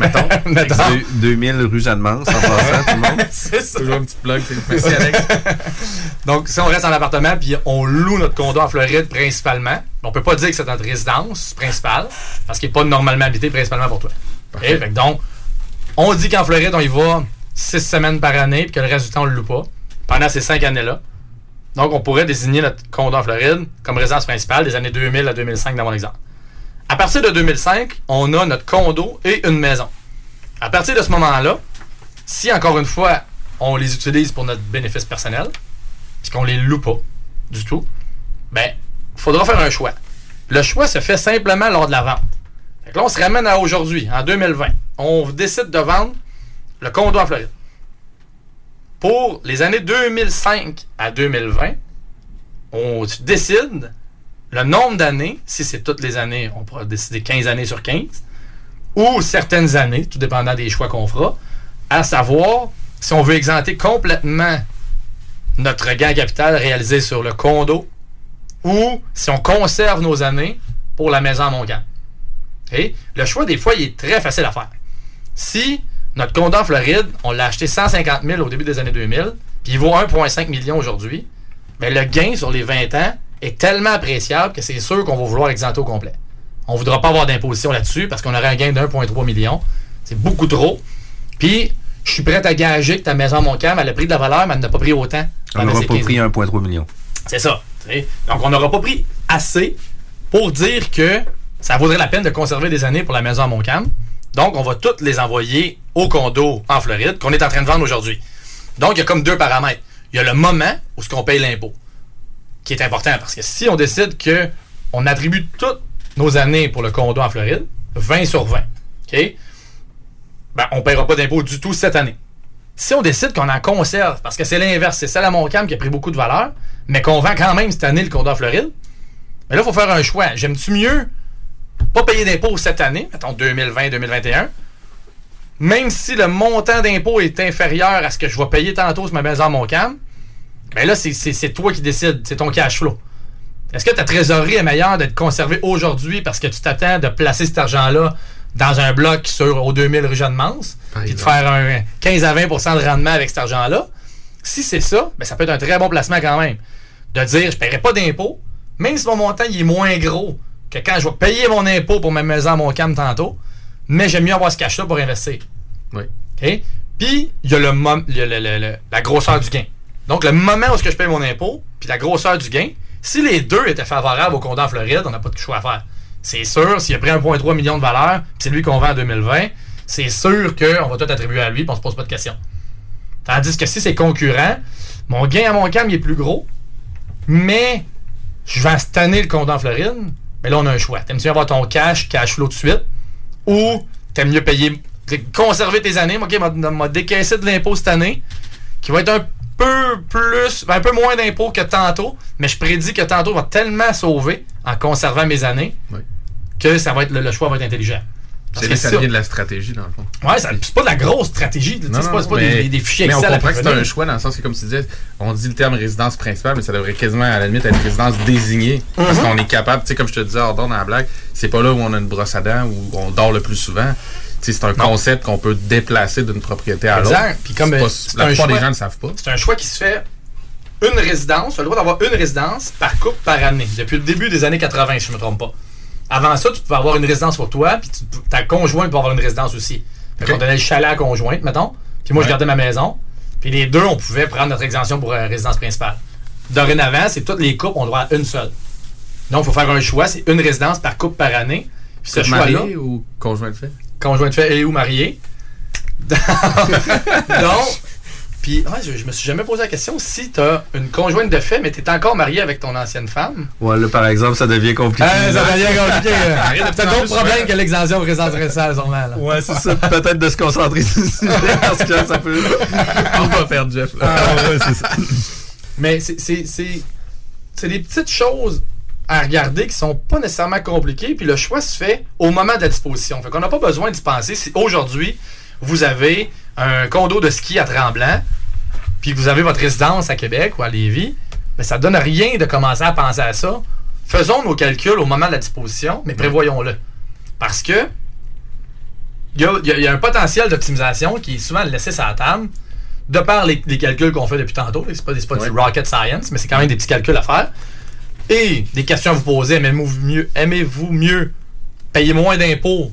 Mettons. mettons. deux mille rue Jeanne-Mance, en passant, tout le monde. C'est ça. Toujours un petit plug, c'est merci Alex. Donc, si on reste en appartement puis on loue notre condo en Floride principalement, on ne peut pas dire que c'est notre résidence principale parce qu'il n'est pas normalement habité principalement pour toi. Okay? Fait que donc, on dit qu'en Floride, on y va six semaines par année puis que le reste du temps, on ne le loue pas pendant ces cinq années-là. Donc, on pourrait désigner notre condo en Floride comme résidence principale des années deux mille à deux mille cinq dans mon exemple. À partir de deux mille cinq, on a notre condo et une maison. À partir de ce moment-là, si encore une fois, on les utilise pour notre bénéfice personnel, puisqu'on les loue pas du tout, ben, faudra faire un choix. Le choix se fait simplement lors de la vente. Fait que là, on se ramène à aujourd'hui, en deux mille vingt. On décide de vendre le condo en Floride. Pour les années deux mille cinq à deux mille vingt, on décide le nombre d'années, si c'est toutes les années, on pourra décider quinze années sur quinze, ou certaines années, tout dépendant des choix qu'on fera, à savoir si on veut exempter complètement notre gain capital réalisé sur le condo ou si on conserve nos années pour la maison à mon camp. Et le choix, des fois, il est très facile à faire. Si notre condo en Floride, on l'a acheté cent cinquante mille au début des années deux mille, puis il vaut un virgule cinq million aujourd'hui, bien, le gain sur les vingt ans est tellement appréciable que c'est sûr qu'on va vouloir exempter au complet. On ne voudra pas avoir d'imposition là-dessus parce qu'on aurait un gain de un virgule trois million. C'est beaucoup trop. Puis, je suis prêt à gager que ta maison à mon camp, elle a pris de la valeur, mais elle n'a pas pris autant. On n'aura pas pris un virgule trois million. C'est ça. T'sais. Donc, on n'aura pas pris assez pour dire que ça vaudrait la peine de conserver des années pour la maison à mon camp. Donc, on va toutes les envoyer au condo en Floride qu'on est en train de vendre aujourd'hui. Donc, il y a comme deux paramètres. Il y a le moment où ce qu'on paye l'impôt, qui est important, parce que si on décide qu'on attribue toutes nos années pour le condo en Floride, vingt sur vingt, okay? Ben, on ne paiera pas d'impôt du tout cette année. Si on décide qu'on en conserve, parce que c'est l'inverse, c'est celle à Montcalm qui a pris beaucoup de valeur, mais qu'on vend quand même cette année le condo en Floride, ben là, il faut faire un choix. J'aime-tu mieux pas payer d'impôt cette année, mettons deux mille vingt deux mille vingt et un, même si le montant d'impôt est inférieur à ce que je vais payer tantôt sur ma maison à Montcalm, bien là, c'est, c'est, c'est toi qui décides, c'est ton cash flow. Est-ce que ta trésorerie est meilleure d'être conservée aujourd'hui parce que tu t'attends de placer cet argent-là dans un bloc sur au deux mille rue Jeanne-Mance, puis de faire un quinze à vingt pour cent de rendement avec cet argent-là? Si c'est ça, bien ça peut être un très bon placement quand même. De dire, je ne paierai pas d'impôt, même si mon montant il est moins gros que quand je vais payer mon impôt pour ma maison à mon camp tantôt, mais j'aime mieux avoir ce cash-là pour investir. Oui. Okay? Puis, il y a, le mom- y a le, le, le, la grosseur du gain. Donc, le moment où je paye mon impôt, puis la grosseur du gain, si les deux étaient favorables au condo en Floride, on n'a pas de choix à faire. C'est sûr, s'il a pris un virgule trois million de valeur, puis c'est lui qu'on vend en deux mille vingt, c'est sûr qu'on va tout attribuer à lui, puis on ne se pose pas de questions. Tandis que si c'est concurrent, mon gain à mon camp il est plus gros, mais je vais stanner le condo en Floride, mais là, on a un choix. T'aimes-tu avoir ton cash, cash flow de suite, ou t'aimes mieux payer, conserver tes années, OK, on m'a décaissé de l'impôt cette année, qui va être un peu plus, un peu moins d'impôts que tantôt, mais je prédis que tantôt va tellement sauver en conservant mes années oui. que ça va être le, le choix va être intelligent. Parce c'est que ça vient de la stratégie, dans le fond. Oui, c'est pas de la grosse stratégie. Non, non, c'est pas, c'est pas mais, des, des fichiers Excel. Mais on comprend que c'est un choix, dans le sens que, comme tu disais, on dit le terme résidence principale, mais ça devrait quasiment, à la limite, être résidence désignée. Mm-hmm. Parce qu'on est capable, tu sais, comme je te disais, hors d'onde dans la blague, c'est pas là où on a une brosse à dents, où on dort le plus souvent. T'sais, c'est un concept non. qu'on peut déplacer d'une propriété à l'autre. Exact. Puis comme c'est pas, c'est la plupart des gens ne savent pas. C'est un choix qui se fait une résidence. On a le droit d'avoir une résidence par couple par année. Depuis le début des années quatre-vingt, si je ne me trompe pas. Avant ça, tu pouvais avoir une résidence pour toi, puis tu, ta conjointe pouvait avoir une résidence aussi. Fait okay. qu'on donnait le chalet à la conjointe, mettons, puis moi, ouais. je gardais ma maison. Puis les deux, on pouvait prendre notre exemption pour euh, résidence principale. Dorénavant, c'est toutes les couples ont droit à une seule. Donc, il faut faire un choix. C'est une résidence par couple par année. Puis ce choix-là... Marié ou conjoint de fait? Conjoint de fait et ou marié. Donc, puis ouais, je, je me suis jamais posé la question si tu as une conjointe de fait, mais tu es encore marié avec ton ancienne femme. Ouais, là, par exemple, ça devient compliqué. Euh, ça devient compliqué. Il y a peut-être d'autres problèmes que l'exemption présenterait ça à son mal. Ouais, c'est ça. Peut-être de se concentrer sur ce sujet parce que ça peut... On va perdre Jeff. Là. Ah, ouais, c'est ça. Mais c'est, c'est, c'est, c'est des petites choses à regarder qui sont pas nécessairement compliquées, puis le choix se fait au moment de la disposition. Fait qu'on n'a pas besoin d'y penser. Si aujourd'hui, vous avez un condo de ski à Tremblant, puis vous avez votre résidence à Québec ou à Lévis, mais ça ne donne rien de commencer à penser à ça. Faisons nos calculs au moment de la disposition, mais prévoyons-le. Parce que il y a, y a, y a un potentiel d'optimisation qui est souvent laissé sur la table, de par les, les calculs qu'on fait depuis tantôt. C'est pas, c'est pas ouais. du rocket science, mais c'est quand même des petits calculs à faire. Et des questions à vous poser. Aimez-vous mieux, aimez-vous mieux payer moins d'impôts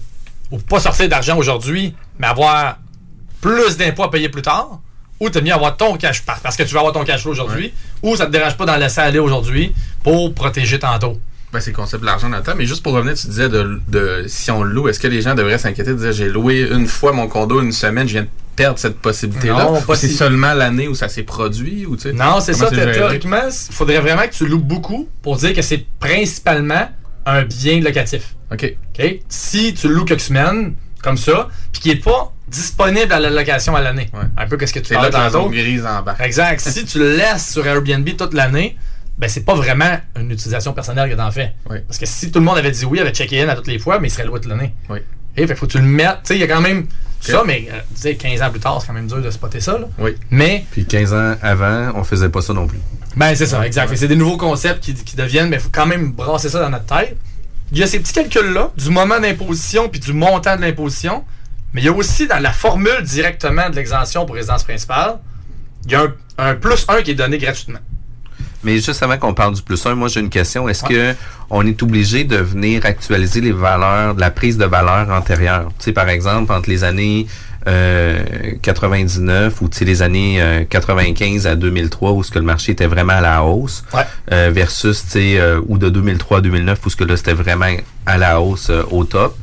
ou pas sortir d'argent aujourd'hui, mais avoir plus d'impôts à payer plus tard? Ou t'aimes mieux avoir ton cash parce que tu veux avoir ton cash flow aujourd'hui, ouais. ou ça te dérange pas d'en laisser aller aujourd'hui pour protéger tantôt? Ben, c'est le concept de l'argent dans le temps. Mais juste pour revenir, tu disais de, de si on loue, est-ce que les gens devraient s'inquiéter de dire j'ai loué une fois mon condo une semaine, je viens de perdre cette possibilité-là? Non, pas si... C'est seulement l'année où ça s'est produit? Ou, tu sais, non, c'est ça. C'est théoriquement, il faudrait vraiment que tu loues beaucoup pour dire que c'est principalement un bien locatif. OK. okay? Si tu loues quelques semaines, comme ça, puis qui n'est pas disponible à la location à l'année. Ouais. Un peu que ce que tu parlais tantôt. Exact. Si tu le laisses sur Airbnb toute l'année, ben, c'est pas vraiment une utilisation personnelle que t'en fais. Oui. Parce que si tout le monde avait dit oui, avait checké in à toutes les fois, mais il serait loué de l'année. Oui. Et fait, faut que tu le mettes. Tu sais, il y a quand même okay. ça, mais euh, quinze ans plus tard, c'est quand même dur de spotter ça. Là. Oui. Mais. Puis quinze ans avant, on faisait pas ça non plus. Ben, c'est ça, ouais, exact. Ouais. C'est des nouveaux concepts qui, qui deviennent, mais il faut quand même brasser ça dans notre tête. Il y a ces petits calculs-là, du moment d'imposition puis du montant de l'imposition, mais il y a aussi dans la formule directement de l'exemption pour résidence principale, il y a un, un plus un qui est donné gratuitement. Mais juste avant qu'on parle du plus un, moi j'ai une question. Est-ce ouais. que on est obligé de venir actualiser les valeurs, la prise de valeur antérieure? Tu sais, par exemple, entre les années euh, quatre-vingt-dix-neuf ou tu sais, les années euh, quatre-vingt-quinze à deux mille trois, où ce que le marché était vraiment à la hausse, ouais. euh, versus tu sais, euh, ou de deux mille trois à deux mille neuf, où ce que là c'était vraiment à la hausse euh, au top.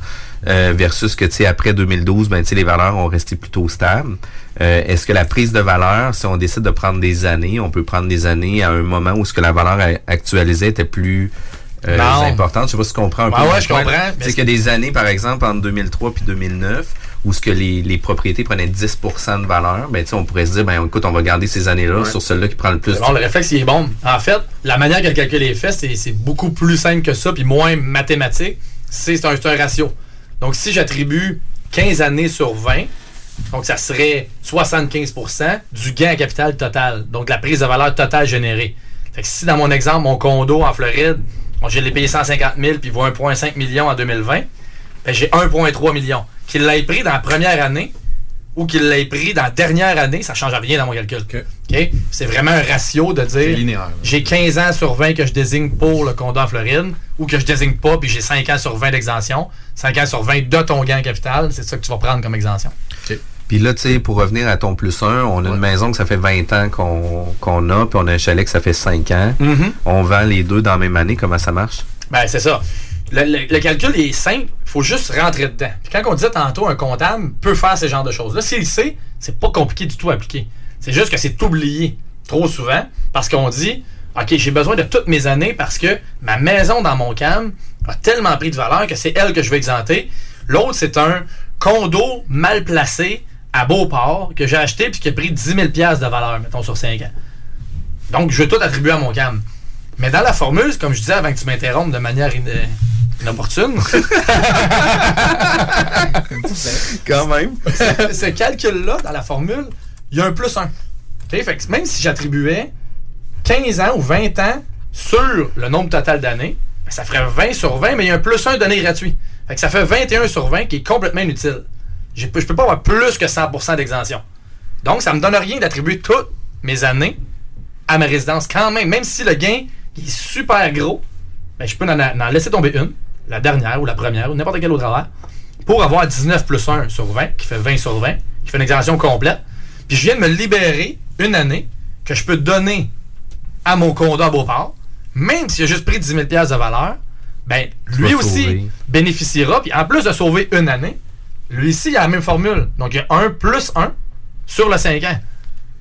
Euh, versus que, tu sais, après deux mille douze, ben, tu sais, les valeurs ont resté plutôt stables. Euh, est-ce que la prise de valeur, si on décide de prendre des années, on peut prendre des années à un moment où ce que la valeur actualisée était plus euh, importante? Je sais pas si tu comprends un ah peu. Ah ouais, je comprends. C'est que des années, par exemple, entre deux mille trois puis deux mille neuf, où ce que les, les propriétés prenaient dix pour cent de valeur, ben, tu sais, on pourrait se dire, ben, écoute, on va garder ces années-là ouais. sur celle-là qui prend le plus. Bon, le réflexe, il est bon. En fait, la manière que le calcul est fait, c'est, c'est beaucoup plus simple que ça, puis moins mathématique. C'est, c'est, un, c'est un ratio. Donc, si j'attribue quinze années sur vingt, donc ça serait soixante-quinze pour cent du gain à capital total, donc la prise de valeur totale générée. Fait que si, dans mon exemple, mon condo en Floride, bon, je l'ai payé cent cinquante mille puis il vaut un virgule cinq million en deux mille vingt, ben j'ai un virgule trois million. Qu'il l'ait pris dans la première année ou qu'il l'ait pris dans la dernière année, ça ne change rien dans mon calcul. Okay? C'est vraiment un ratio de dire linéaire, j'ai quinze ans sur vingt que je désigne pour le condo en Floride, ou que je désigne pas, puis j'ai cinq ans sur vingt d'exemption, cinq ans sur vingt de ton gain en capital, c'est ça que tu vas prendre comme exemption. Okay. Puis là, tu sais, pour revenir à ton plus un, on a ouais. une maison que ça fait vingt ans qu'on, qu'on a, puis on a un chalet que ça fait cinq ans. Mm-hmm. On vend les deux dans la même année, comment ça marche? Ben c'est ça. Le, le, le calcul est simple, il faut juste rentrer dedans. Puis quand on disait tantôt, un comptable peut faire ce genre de choses-là. S'il sait, c'est pas compliqué du tout à appliquer. C'est juste que c'est oublié trop souvent, parce qu'on dit... OK, j'ai besoin de toutes mes années parce que ma maison dans mon C A M a tellement pris de valeur que c'est elle que je vais exempter. L'autre, c'est un condo mal placé à Beauport que j'ai acheté puis qui a pris dix mille piastres de valeur, mettons, sur cinq ans. Donc, je vais tout attribuer à mon C A M. Mais dans la formule, comme je disais avant que tu m'interrompes de manière in- inopportune, quand même, ce, ce calcul-là, dans la formule, il y a un plus un. Okay? Fait que même si j'attribuais quinze ans ou vingt ans sur le nombre total d'années, ben ça ferait vingt sur vingt, mais il y a un plus un donné gratuit. Fait que ça fait vingt et un sur vingt qui est complètement inutile. J'ai, je ne peux pas avoir plus que cent pour cent d'exemption. Donc, ça ne me donne rien d'attribuer toutes mes années à ma résidence quand même. Même si le gain est super gros, ben je peux en, en laisser tomber une, la dernière ou la première ou n'importe quel autre horaire pour avoir dix-neuf plus un sur vingt, qui fait vingt sur vingt, qui fait une exemption complète. Puis je viens de me libérer une année que je peux donner à mon condo à Beauport, même s'il a juste pris dix mille dollars de valeur, ben lui aussi sauver. bénéficiera. Puis en plus de sauver une année, lui ici, il a la même formule. Donc, il y a un plus un sur le cinq ans.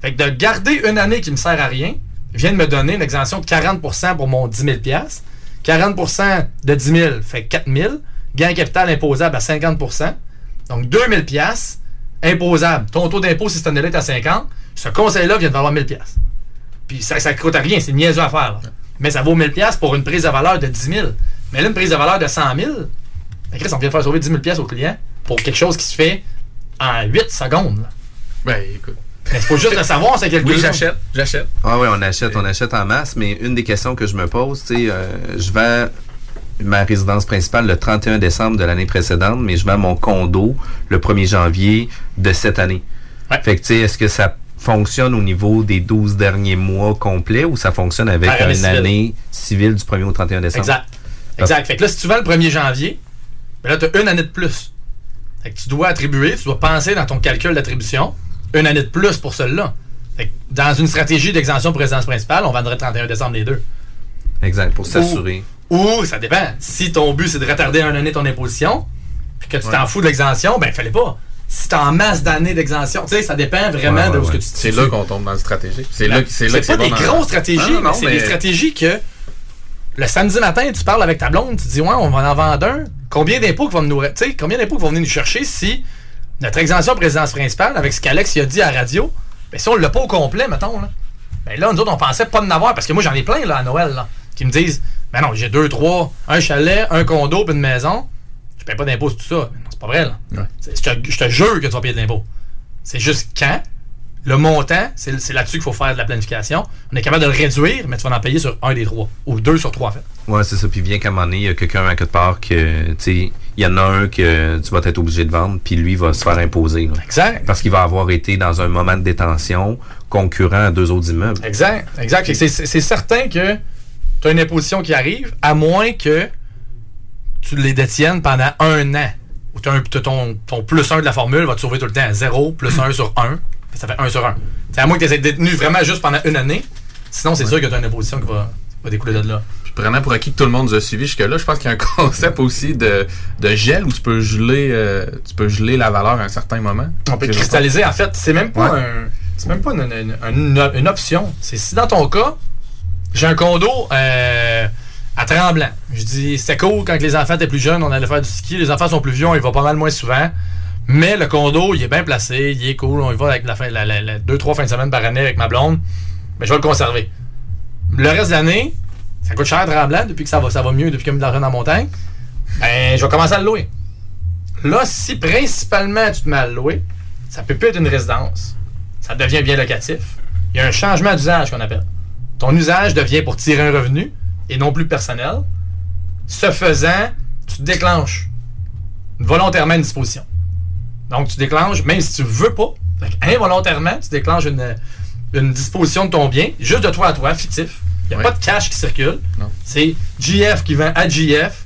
Fait que de garder une année qui ne me sert à rien vient de me donner une exemption de quarante pour cent pour mon dix mille dollars. quarante pour cent de dix mille dollars fait quatre mille dollars. Gain capital imposable à cinquante pour cent. Donc, deux mille dollars imposable. Ton taux d'impôt, si cette année-là est à cinquante pour cent, ce conseil-là vient de valoir mille dollars. Puis ça ne coûte à rien, c'est niaiseux à faire. Là. Mais ça vaut mille dollars pour une prise de valeur de dix mille dollars. Mais là, une prise de valeur de cent mille dollars, ben, Chris, on vient de faire sauver dix mille dollars au client pour quelque chose qui se fait en huit secondes. Là. Ben, écoute. Il faut juste le savoir, c'est quelque chose. Oui, j'achète, j'achète. Ah oui, on achète, on achète en masse, mais une des questions que je me pose, tu sais, euh, je vends ma résidence principale le trente et un décembre de l'année précédente, mais je vends mon condo le premier janvier de cette année. Ouais. Fait que, tu sais, est-ce que ça fonctionne au niveau des douze derniers mois complets ou ça fonctionne avec une civile. Année civile du premier au trente et un décembre? Exact. Exact. Fait que là, si tu vends le premier janvier, ben là, tu as une année de plus. Fait que tu dois attribuer, tu dois penser dans ton calcul d'attribution une année de plus pour celle-là. Fait que dans une stratégie d'exemption pour résidence principale, on vendrait trente et un décembre les deux. Exact, pour s'assurer. Ou, ça dépend. Si ton but, c'est de retarder une année ton imposition, puis que tu ouais. t'en fous de l'exemption, ben, il fallait pas. Si t'as en masse d'années d'exemption, tu sais, ça dépend vraiment ouais, ouais, de ce ouais. que tu te C'est là qu'on tombe dans le stratégique. C'est là, là que c'est là. C'est pas, pas des bon grosses stratégies, non, non, mais c'est mais... des stratégies que le samedi matin, tu parles avec ta blonde, tu dis, ouais, on va en vendre un. Combien d'impôts vont nous, tu sais, combien d'impôts vont venir nous chercher si notre exemption de résidence principale, avec ce qu'Alex il a dit à la radio, ben, si on l'a pas au complet, mettons, là, ben là, nous autres, on pensait pas de n'avoir, parce que moi, j'en ai plein, là, à Noël, là, qui me disent, ben non, j'ai deux, trois, un chalet, un condo, puis une maison, je paye pas d'impôts sur tout ça. Ben non, c'est pas vrai, là. Ouais. Je, te, je te jure que tu vas payer de l'impôt. C'est juste quand, le montant, c'est, c'est là-dessus qu'il faut faire de la planification. On est capable de le réduire, mais tu vas en payer sur un des trois, ou deux sur trois, en fait. Ouais, c'est ça. Puis bien qu'à un moment donné, il y a quelqu'un à quelque part que, tu sais, il y en a un que tu vas être obligé de vendre, puis lui va se faire imposer. Là. Exact. Parce qu'il va avoir été dans un moment de détention concurrent à deux autres immeubles. Exact. Exact. C'est, c'est certain que tu as une imposition qui arrive, à moins que tu les détiennes pendant un an. Ou t'as un, t'as ton, ton plus un de la formule va te sauver tout le temps. zéro plus un sur un. Ça fait un sur un. C'est à moins que tu aies détenu vraiment juste pendant une année. Sinon, c'est ouais. sûr que tu as une imposition qui va, va découler de là. Prenant pour acquis que tout le monde nous a suivi jusque-là, je pense qu'il y a un concept aussi de, de gel où tu peux geler euh, tu peux geler la valeur à un certain moment. On peut cristalliser. En fait, c'est même pas, ouais. un, c'est même pas une, une, une, une option. C'est si dans ton cas, j'ai un condo euh, à Tremblant. Je dis, c'est cool, quand les enfants étaient plus jeunes, on allait faire du ski. Les enfants sont plus vieux, on y va pas mal moins souvent. Mais le condo, il est bien placé, il est cool. On y va avec la fin, la, la, la deux, trois fins de semaine par année avec ma blonde. Mais je vais le conserver. Le reste de l'année, ça coûte cher, Tremblant, depuis que ça va, ça va mieux, depuis qu'il y a mis de l'argent dans la montagne. Ben, je vais commencer à le louer. Là, si principalement tu te mets à le louer, ça peut plus être une résidence. Ça devient bien locatif. Il y a un changement d'usage qu'on appelle. Ton usage devient pour tirer un revenu et non plus personnel. Ce faisant, tu déclenches volontairement une disposition. Donc, tu déclenches, même si tu veux pas, involontairement, tu déclenches une, une disposition de ton bien, juste de toi à toi, fictif. Il n'y a oui. pas de cash qui circule. Non. C'est G F qui vend à G F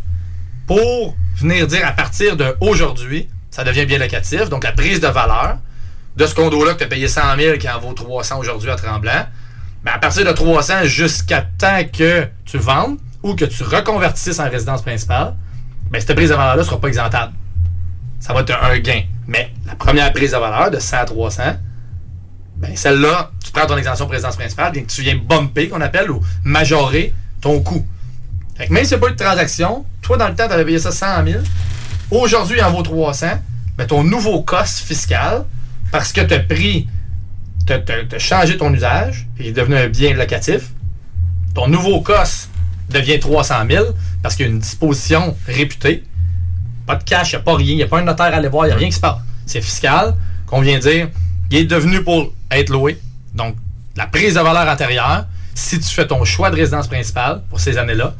pour venir dire à partir d'aujourd'hui, ça devient bien locatif. Donc, la prise de valeur de ce condo-là que tu as payé cent mille qui en vaut trois cents aujourd'hui à Tremblant, ben à partir de trois cents jusqu'à temps que tu vendes ou que tu reconvertisses en résidence principale, ben cette prise de valeur-là ne sera pas exemptable. Ça va être un gain. Mais la première prise de valeur de cent à trois cents, ben celle-là, tu prends ton exemption de résidence principale, bien que tu viens bumper, qu'on appelle, ou majorer ton coût. Fait que même si il n'y a pas eu de transaction, toi, dans le temps, tu avais payé ça cent mille. Aujourd'hui, il en vaut trois cents. Ben, ton nouveau cost fiscal, parce que tu as pris, tu as changé ton usage, et il est devenu un bien locatif, ton nouveau cost devient trois cent mille, parce qu'il y a une disposition réputée. Pas de cash, il n'y a pas rien, il n'y a pas un notaire à aller voir, il n'y a rien qui se passe. C'est fiscal, qu'on vient dire, il est devenu pour être loué. Donc, la prise de valeur antérieure, si tu fais ton choix de résidence principale pour ces années-là,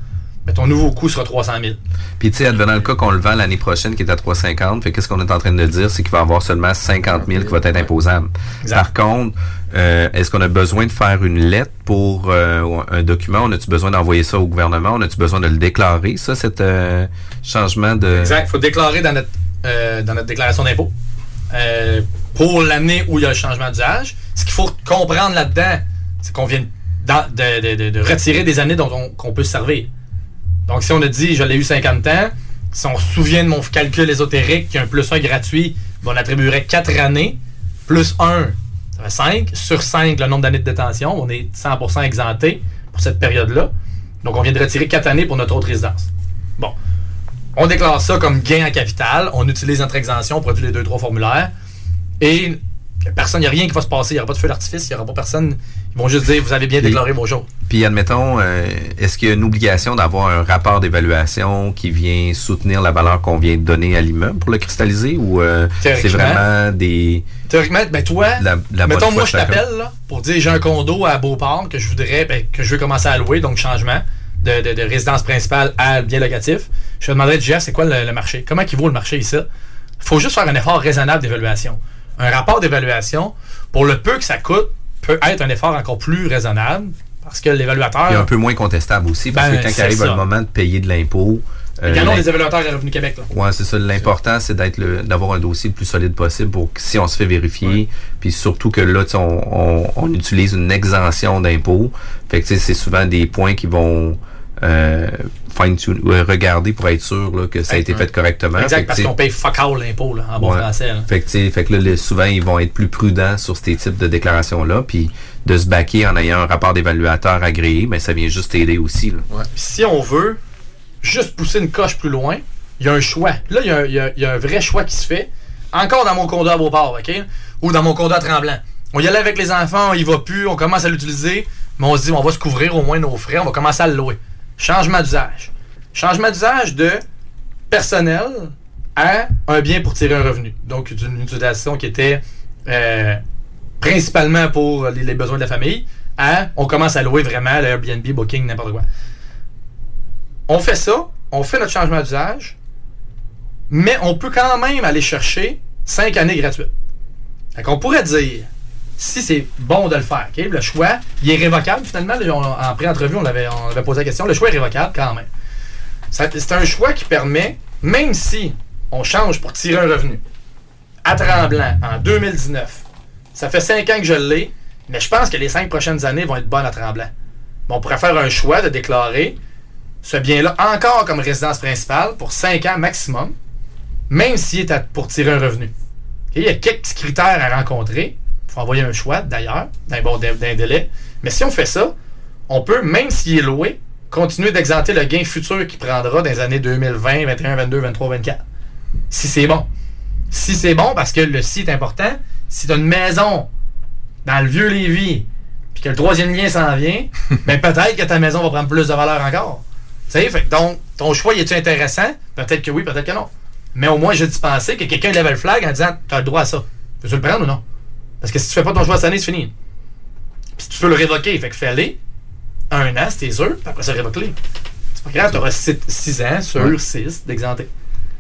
mais ton nouveau coût sera trois cent mille. Puis, tu sais, advenant le cas qu'on le vend l'année prochaine, qui est à trois cent cinquante, fait qu'est-ce qu'on est en train de dire, c'est qu'il va y avoir seulement cinquante mille qui va être imposable. Exact. Par contre, euh, est-ce qu'on a besoin de faire une lettre pour euh, un document? On a-tu besoin d'envoyer ça au gouvernement? On a-tu besoin de le déclarer, ça, cet euh, changement de... Exact. Il faut déclarer dans notre, euh, dans notre déclaration d'impôt euh, pour l'année où il y a le changement d'usage. Ce qu'il faut comprendre là-dedans, c'est qu'on vient de, de, de, de retirer des années dont on, qu'on peut se servir. Donc, si on a dit, je l'ai eu cinquante ans, si on se souvient de mon calcul ésotérique, qu'il y a un plus un gratuit, on attribuerait quatre années, plus un, ça fait cinq. Sur cinq, le nombre d'années de détention, on est cent pour cent exempté pour cette période-là. Donc, on vient de retirer quatre années pour notre autre résidence. Bon. On déclare ça comme gain en capital. On utilise notre exemption, on produit les deux, trois formulaires. Et personne, il n'y a rien qui va se passer. Il n'y aura pas de feu d'artifice, il n'y aura pas personne... Ils vont juste dire, vous avez bien déclaré vos choses. Puis, admettons, euh, est-ce qu'il y a une obligation d'avoir un rapport d'évaluation qui vient soutenir la valeur qu'on vient de donner à l'immeuble pour le cristalliser ou euh, c'est vraiment des... Théoriquement, ben toi, la, la mettons, moi, je t'appelle là, pour dire, j'ai un condo à Beauport que je voudrais, ben, que je veux commencer à louer, donc changement de, de, de résidence principale à bien locatif. Je te demanderais, Jeff, c'est quoi le, le marché? Comment il vaut le marché ici? Il faut juste faire un effort raisonnable d'évaluation. Un rapport d'évaluation, pour le peu que ça coûte, peut être un effort encore plus raisonnable parce que l'évaluateur... Il est un peu moins contestable aussi parce ben, que quand il arrive le moment de payer de l'impôt... Euh, il y en a des évaluateurs à Revenu Québec. Oui, c'est ça. L'important, c'est d'être le, d'avoir un dossier le plus solide possible pour que si on se fait vérifier, ouais. Puis surtout que là, on, on, on utilise une exemption d'impôt. Fait que c'est souvent des points qui vont... Euh, regarder pour être sûr là, que ça a été fait correctement. Exact, fait parce qu'on paye fuck all l'impôt là, en bon ouais. français. Là. Fait que, fait que là, les, souvent, ils vont être plus prudents sur ces types de déclarations-là. Puis de se baquer en ayant un rapport d'évaluateur agréé, mais ben, ça vient juste aider aussi. Là. Ouais. Si on veut juste pousser une coche plus loin, il y a un choix. Là, il y, y, y a un vrai choix qui se fait. Encore dans mon condo à Beauport, OK? Ou dans mon condo à Tremblant. On y allait avec les enfants, on y va plus, on commence à l'utiliser, mais on se dit, on va se couvrir au moins nos frais, on va commencer à le louer. Changement d'usage. Changement d'usage de personnel à un bien pour tirer un revenu. Donc, d'une utilisation qui était euh, principalement pour les, les besoins de la famille à on commence à louer vraiment le Airbnb, Booking, n'importe quoi. On fait ça, on fait notre changement d'usage, mais on peut quand même aller chercher cinq années gratuites. Fait qu'on pourrait dire, si c'est bon de le faire, okay? Le choix, il est révocable finalement. On, en pré-entrevue, on avait, on avait posé la question. Le choix est révocable quand même. Ça, c'est un choix qui permet, même si on change pour tirer un revenu, à Tremblant, en deux mille dix-neuf, ça fait cinq ans que je l'ai, mais je pense que les cinq prochaines années vont être bonnes à Tremblant. Mais on pourrait faire un choix de déclarer ce bien-là encore comme résidence principale pour cinq ans maximum, même s'il est à, pour tirer un revenu. Okay? Il y a quelques critères à rencontrer. Il faut envoyer un choix, d'ailleurs, d'un bon d'un délai. Mais si on fait ça, on peut, même s'il est loué, continuer d'exempter le gain futur qu'il prendra dans les années deux mille vingt, vingt et un, vingt-deux, vingt-trois, vingt-quatre. Si c'est bon. Si c'est bon, parce que le « si » est important, si tu as une maison dans le vieux Lévis, puis que le troisième lien s'en vient, bien peut-être que ta maison va prendre plus de valeur encore. Tu sais, donc, ton choix, est-tu intéressant? Peut-être que oui, peut-être que non. Mais au moins, j'ai dispensé que quelqu'un lève le flag en disant « tu as le droit à ça. Veux-tu le prendre ou non? » Parce que si tu fais pas ton choix cette année, c'est fini. Puis tu peux le révoquer. Fait que fais-le un an, c'est sûr, puis après ça, révoque-le. C'est pas grave, tu auras six ans sur six d'exempté.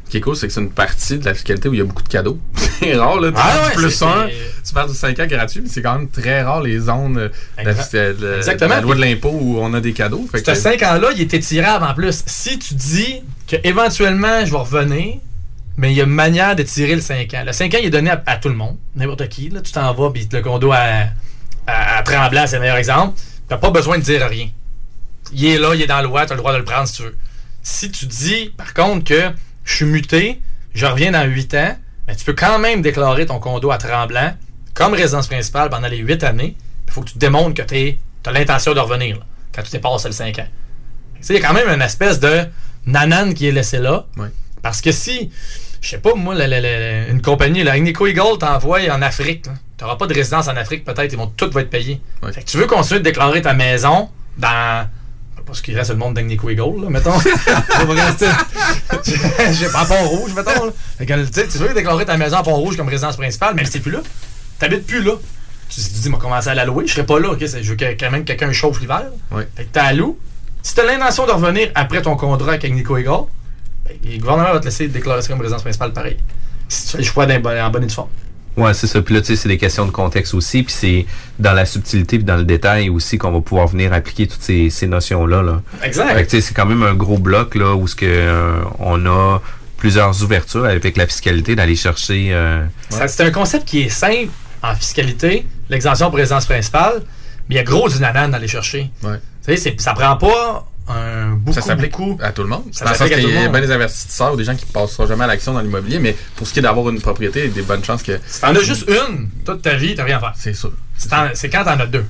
Ce qui est cool, c'est que c'est une partie de la fiscalité où il y a beaucoup de cadeaux. C'est rare, là. Tu ah, ouais, plus un, tu parles de cinq ans gratuit, mais c'est quand même très rare les zones de la, de la loi de l'impôt où on a des cadeaux. Fait que ce cinq ans-là, il était tirable en plus. Si tu dis qu'éventuellement, je vais revenir, mais il y a manière de tirer le cinq ans. Le cinq ans, il est donné à, à tout le monde, n'importe qui. Là, tu t'en vas, puis le condo à, à, à Tremblant, c'est le meilleur exemple. Tu n'as pas besoin de dire rien. Il est là, il est dans la loi, tu as le droit de le prendre si tu veux. Si tu dis, par contre, que je suis muté, je reviens dans huit ans, ben, tu peux quand même déclarer ton condo à Tremblant comme résidence principale pendant les huit années. Il faut que tu démontres que tu as l'intention de revenir là, quand tu dépasses le cinq ans. Il y a quand même une espèce de nanane qui est laissée là. Oui. Parce que si... Je sais pas, moi, la, la, la, une compagnie, la Agnico Eagle t'envoie en Afrique. Tu n'auras pas de résidence en Afrique, peut-être, ils vont tout va être payé. Oui. Fait que tu veux continuer de déclarer ta maison dans. Parce qu'il reste le monde d'Agnico Eagle, là, mettons. J'ai pas Pont-Rouge, mettons. Là. Fait que, tu veux déclarer ta maison à Pont-Rouge comme résidence principale, mais c'est plus là. Tu n'habites plus là. Tu te dis, moi, commencer à la louer, je serais pas là. Okay? Je veux que, quand même que quelqu'un chauffe l'hiver. Oui. Fait que tu la loues, Si tu as l'intention de revenir après ton contrat avec Agnico Eagle, ben, le gouvernement va te laisser déclarer ça comme résidence principale pareil. Si tu fais le choix d'un bon, en bonne et due forme. Oui, c'est ça. Puis là, tu sais, c'est des questions de contexte aussi. Puis c'est dans la subtilité puis dans le détail aussi qu'on va pouvoir venir appliquer toutes ces, ces notions-là. Là. Exact. Fait que, tu sais, c'est quand même un gros bloc là où ce que, euh, on a plusieurs ouvertures avec la fiscalité d'aller chercher... Euh, ouais. C'est un concept qui est simple en fiscalité, l'exemption pour résidence principale, mais il y a gros du nanan d'aller chercher. Ouais. Tu sais, c'est, ça prend pas... Un beaucoup, ça s'applique à tout le monde. Ça dans le sens qu'il y a bien des investisseurs ou des gens qui ne passeront jamais à l'action dans l'immobilier, mais pour ce qui est d'avoir une propriété, il y a des bonnes chances que... Si t'en as juste une, toute ta vie, t'as rien à faire. C'est sûr. C'est, c'est quand t'en as deux.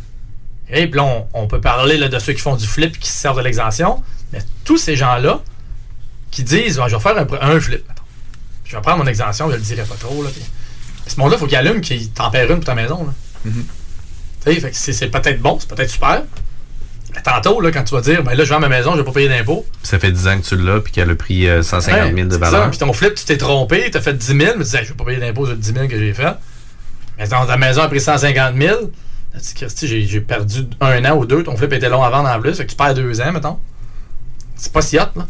Et puis là, on, on peut parler là, de ceux qui font du flip et qui se servent de l'exemption, mais tous ces gens-là qui disent oh, « je vais faire un, un flip, attends. je vais prendre mon exemption, je le dirai pas trop. » Ce monde-là, il faut qu'il allume, qu'il tempère une pour ta maison. Là. Mm-hmm. Fait que c'est, c'est peut-être bon, c'est peut-être super. Tantôt, là, quand tu vas dire, ben là, je vends ma maison, je vais pas payer d'impôts. Ça fait dix ans que tu l'as, puis qu'elle a pris euh, cent cinquante mille de valeur. Puis ton flip, tu t'es trompé, tu as fait dix mille, mais tu disais, hey, je vais pas payer d'impôts sur le dix mille que j'ai fait. Mais dans ta maison a pris cent cinquante mille. Tu dis, Christy, j'ai, j'ai perdu un an ou deux, ton flip était long à vendre en plus, fait que tu perds deux ans, mettons. C'est pas si hot, là.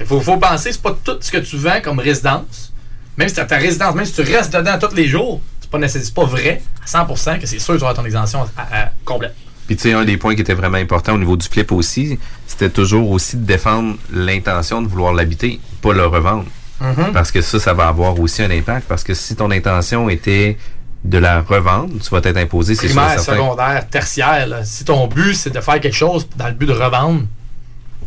Il faut, faut penser, c'est pas tout ce que tu vends comme résidence. Même si tu as ta résidence, même si tu restes dedans tous les jours, c'est pas nécessaire, c'est pas vrai à cent pour cent que c'est sûr que tu auras ton exemption à, à, complète. Puis, tu sais, un des points qui était vraiment important au niveau du flip aussi, c'était toujours aussi de défendre l'intention de vouloir l'habiter, pas le revendre. Mm-hmm. Parce que ça, ça va avoir aussi un impact. Parce que si ton intention était de la revendre, tu vas t'être imposé, c'est sûr. Primaire, secondaire, tertiaire. Là. Si ton but, c'est de faire quelque chose dans le but de revendre,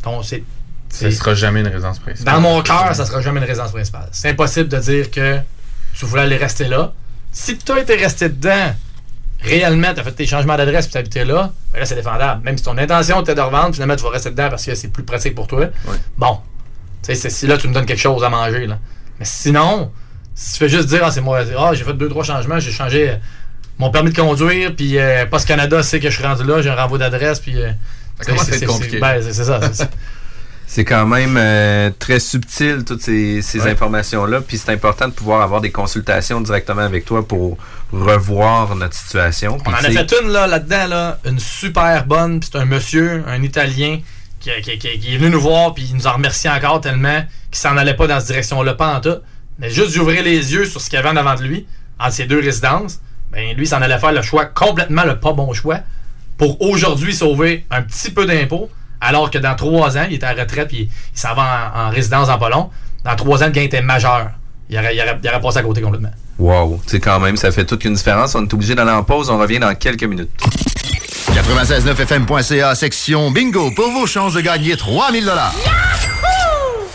ton, c'est, c'est, ça ne sera jamais une résidence principale. Dans mon cœur, ça ne sera jamais une résidence principale. C'est impossible de dire que tu voulais aller rester là. Si tu as été resté dedans, réellement, tu as fait tes changements d'adresse et tu habitais là, ben là, c'est défendable. Même si ton intention était de revendre, finalement, tu vas rester dedans parce que c'est plus pratique pour toi. Oui. Bon, tu sais, si là, tu me donnes quelque chose à manger. Là. Mais sinon, si tu fais juste dire, ah, c'est moi, ah, j'ai fait deux, trois changements, j'ai changé euh, mon permis de conduire, puis euh, Poste Canada sait que je suis rendu là, j'ai un renvoi d'adresse, puis. Euh, ça commence à être compliqué. Ben, c'est, c'est ça. C'est, c'est. C'est quand même euh, très subtil, toutes ces, ces ouais. informations-là. Puis c'est important de pouvoir avoir des consultations directement avec toi pour revoir notre situation. Puis on en a fait une là, là-dedans, là, une super bonne. Puis c'est un monsieur, un Italien, qui, qui, qui, qui est venu nous voir puis il nous en remercie encore tellement qu'il s'en allait pas dans cette direction-là, pas en tout. Mais juste d'ouvrir les yeux sur ce qu'il y avait en avant de lui, entre ces deux résidences, ben lui, il s'en allait faire le choix, complètement le pas bon choix, pour aujourd'hui sauver un petit peu d'impôts. Alors que dans trois ans, il était à la retraite et il, il s'en va en, en résidence en Pologne. Dans trois ans, le gain était majeur. Il aurait, il aurait, il aurait passé à côté complètement. Wow! Tu sais, quand même, ça fait toute une différence. On est obligé d'aller en pause. On revient dans quelques minutes. quatre-vingt-seize neuf F M point C A, section bingo, pour vos chances de gagner trois mille dollars.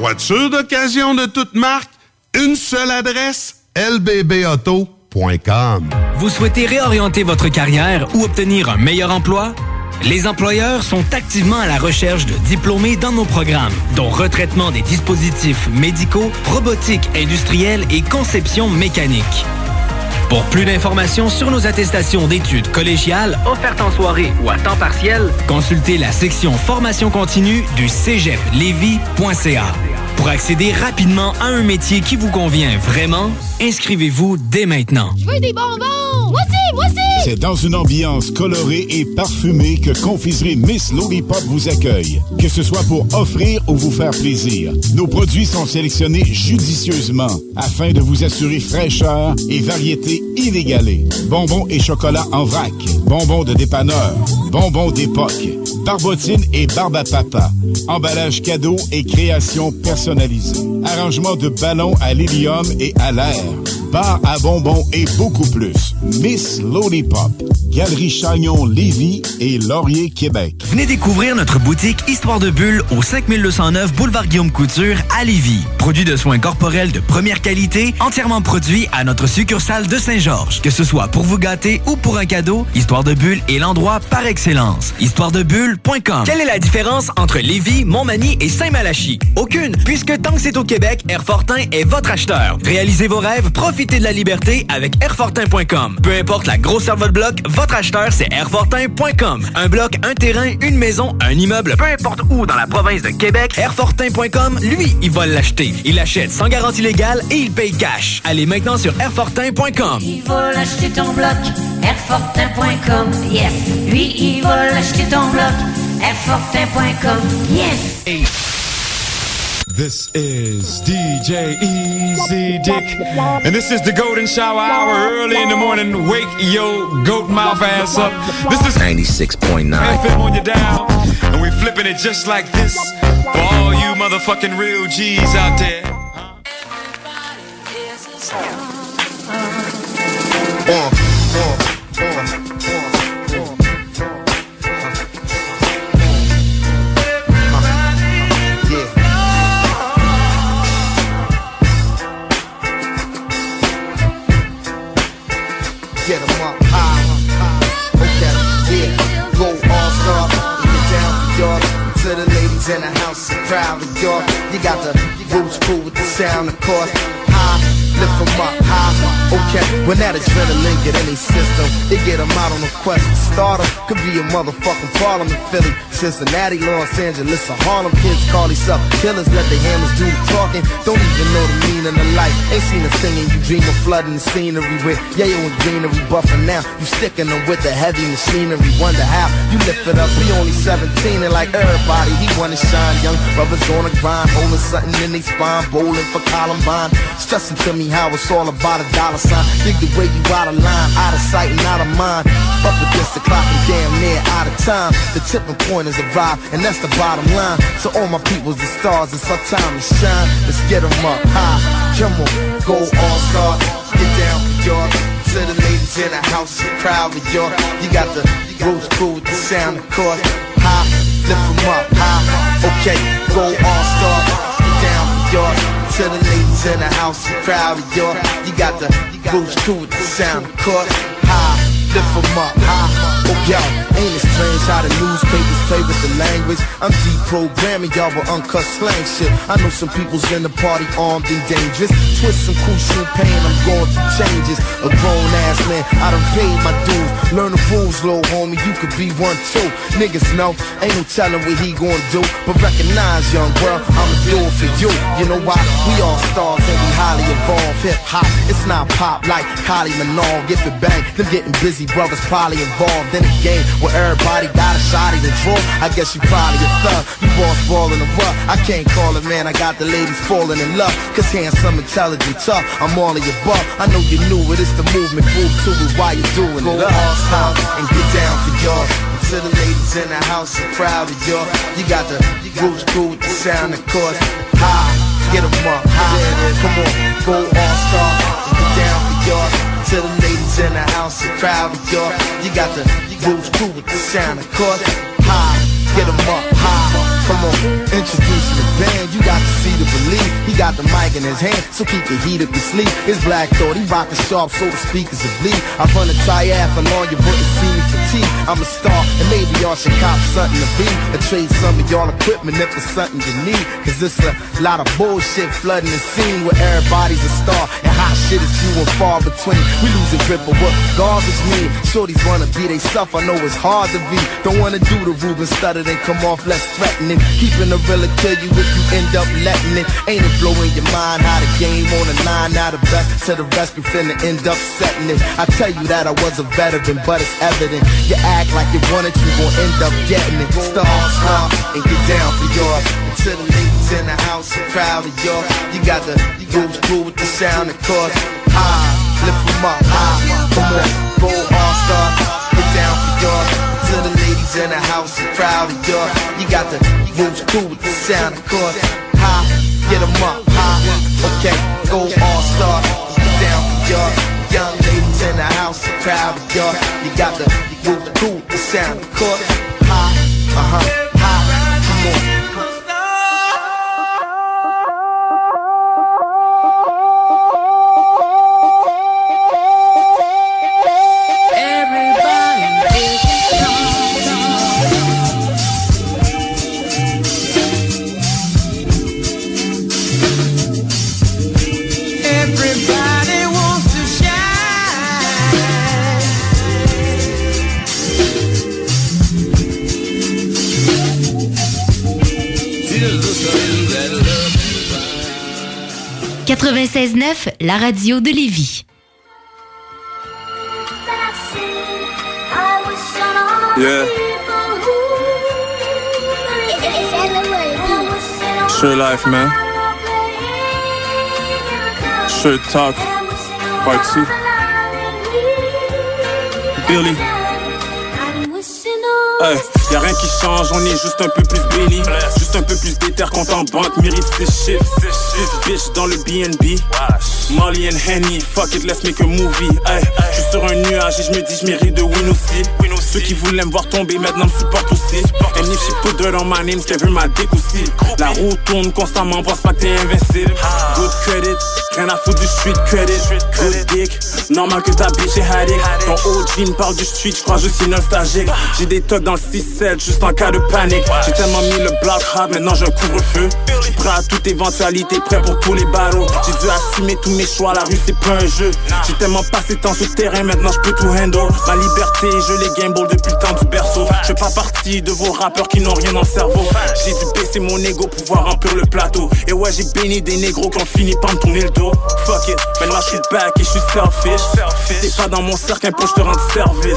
Voiture d'occasion de toute marque, une seule adresse, L B B auto point com. Vous souhaitez réorienter votre carrière ou obtenir un meilleur emploi? Les employeurs sont activement à la recherche de diplômés dans nos programmes, dont retraitement des dispositifs médicaux, robotique industrielle et conception mécanique. Pour plus d'informations sur nos attestations d'études collégiales, offertes en soirée ou à temps partiel, consultez la section formation continue du cégep lévis point C A. Pour accéder rapidement à un métier qui vous convient vraiment, inscrivez-vous dès maintenant. Je veux des bonbons! Voici, voici! C'est dans une ambiance colorée et parfumée que Confiserie Miss Lollipop vous accueille. Que ce soit pour offrir ou vous faire plaisir, nos produits sont sélectionnés judicieusement afin de vous assurer fraîcheur et variété inégalée. Bonbons et chocolat en vrac, bonbons de dépanneur, bonbons d'époque, barbotines et barbe à papa, emballage cadeau et création personnalisée, arrangement de ballons à l'hélium et à l'air, bar à bonbons et beaucoup plus. Miss Lollipop Lollipop, Galerie Chagnon Lévis et Laurier Québec. Venez découvrir notre boutique Histoire de Bulles au cinq mille deux cent neuf boulevard Guillaume Couture à Lévis. Produit de soins corporels de première qualité, entièrement produit à notre succursale de Saint-Georges. Que ce soit pour vous gâter ou pour un cadeau, Histoire de Bulles est l'endroit par excellence. histoire de bulles point com. Quelle est la différence entre Lévis, Montmagny et Saint-Malachie? Aucune, puisque tant que c'est au Québec, Airfortin est votre acheteur. Réalisez vos rêves, profitez de la liberté avec airfortin point com. Peu importe la grosseur de votre bloc, votre acheteur, c'est airfortin point com. Un bloc, un terrain, une maison, un immeuble, peu importe où dans la province de Québec, airfortin point com, lui, il va l'acheter. Il l'achète sans garantie légale et il paye cash. Allez maintenant sur airfortin point com. Il va l'acheter ton bloc, airfortin point com, yes. Lui, il va l'acheter ton bloc, airfortin point com, yes. Hey. This is D J Easy Dick, and this is the golden shower hour early in the morning. Wake your goat mouth ass up. This is ninety-six point nine F M on your dial, and we're flipping it just like this for all you motherfucking real G's out there. Everybody is a star. In a house in Crowley, York. You got the roots cool with the sound, of course. High, lift them up, high. Okay, when that adrenaline get in their system, they get them out on a quest to start them. Could be a motherfucking problem in Philly, Cincinnati, Los Angeles, or Harlem. Kids call these up killers, let the hammers do the talking. Don't even know the meaning of life. Ain't seen a thing and you dream of flooding the scenery with yayo and greenery buffing now. You sticking them with the heavy machinery. Wonder how you lift it up. We only seventeen and like everybody, he wanna shine young. Brothers on the grind, holding something in they spine, bowling for Columbine. Stressing to me how it's all about a dollar sign. Dig the way you out of line, out of sight and out of mind. Up against the clock and damn near out of time. The tipping point is a vibe, and that's the bottom line. So all my people's the stars, it's our time to shine. Let's get them up high. Come on, go all star. Get down, y'all. To the ladies in the house, the crowd with y'all. You got the roots cool with the sound, of course. High, lift them up high. Okay, go all star. Get down, y'all. To the ladies in the house, the crowd with y'all. You got the roots cool with the sound, of course. High. Lift them up high, oh yo, ain't it strange how the newspapers play with the language? I'm deprogramming y'all with uncut slang shit. I know some people's in the party armed and dangerous. Twist some cool champagne, I'm going through changes. A grown ass man, I done paid my dues. Learn the rules, little homie, you could be one too. Niggas know, ain't no telling what he gon' do. But recognize, young girl, I'ma do it for you. You know why? We all stars and we highly evolved. Hip hop, it's not pop like Kylie Minogue. If it bang, them getting busy brothers probably involved in a game where everybody got a shotty to draw. I guess you probably a thug, you boss ballin' a rough. I can't call it, man, I got the ladies falling in love. Cause handsome, intelligent, tough, I'm all of your buff. I know you knew it, it's the movement, move to it while you doing it up. Go all star and get down for y'all. To the ladies in the house, I'm proud of y'all. You got the roots cool with the sound, of course. High, get them up, high, come on, go all star and get down for y'all. To the ladies in the house, the crowd with y'all. You got the rules cool with the sound, of course. High, get them up high. Come on, introduce the band. You got to see to believe. He got the mic in his hand, so keep the heat up your sleeve. It's Black Thought, he rockin' sharp, so the speakers will bleed. I run a triathlon, you wouldn't see me fatigue. I'm a star, and maybe y'all should cop something to be. Or trade some of y'all equipment if it's something you need. Cause it's a lot of bullshit flooding the scene where everybody's a star. And hot shit is few and far between. We losing grip of what garbage mean. Shorties wanna be they self, I know it's hard to be. Don't wanna do the Ruben stutter, then come off less threatening. Keeping the real kill you if you end up letting it. Ain't it blowing your mind how the game on the line? Now the best to the rescue finna end up setting it. I tell you that I was a veteran, but it's evident. You act like you want it, you gon' end up getting it. Star, star, and get down for yours. And to the ladies in the house, I'm proud of y'all. You got the grooves cool with the sound, of course. High. Lift them up high, come on, go all star, get down for y'all. To the ladies in the house, I'm proud of y'all. You got the roots cool with the sound, of course. High, get them up high, okay, go all star, get down for y'all. Young ladies in the house, I'm proud of y'all. You got the you do the sound caught high, uh huh, high, come on. quatre-vingt-seize neuf, la radio de Lévis. Yeah. Sure life, man. Sure talk. Part two. Billy. Hey. Y'a rien qui change, on est juste un peu plus béni. Juste un peu plus déter quand en banque mérite ses chiffres. Six bitches dans le B N B, Molly and Henny, fuck it, let's make a movie. Hey, je suis sur un nuage et je me dis je mérite de win aussi. Ceux qui voulaient me voir tomber maintenant me supportent aussi. And if she put dirt on my name, Kevin m'a dick aussi. La roue tourne constamment, pense pas que t'es invincible. Good credit, rien à foutre du street credit. Good dick, normal que ta bitch est haddick. Ton O G me parle du street, j'crois je suis nostalgique. J'ai des tocs dans le six sept, juste en cas de panique. J'ai tellement mis le block rap, maintenant j'ai un couvre-feu. J'suis prêt à toute éventualité, prêt pour tous les barreaux. J'ai dû assumer tous mes choix, la rue c'est pas un jeu. J'ai tellement passé de temps sur le terrain, maintenant j'peux tout handle. Ma liberté, je les game ball depuis le temps du berceau. J'fais pas partie de vos rappeurs qui n'ont rien dans le cerveau. J'ai dû baisser mon ego pour pouvoir remplir le plateau. Et ouais, j'ai béni des négros qui ont fini par me tourner le dos. Fuck it, maintenant j'suis back et j'suis selfish. T'es pas dans mon cercle, impossible j'te rends service.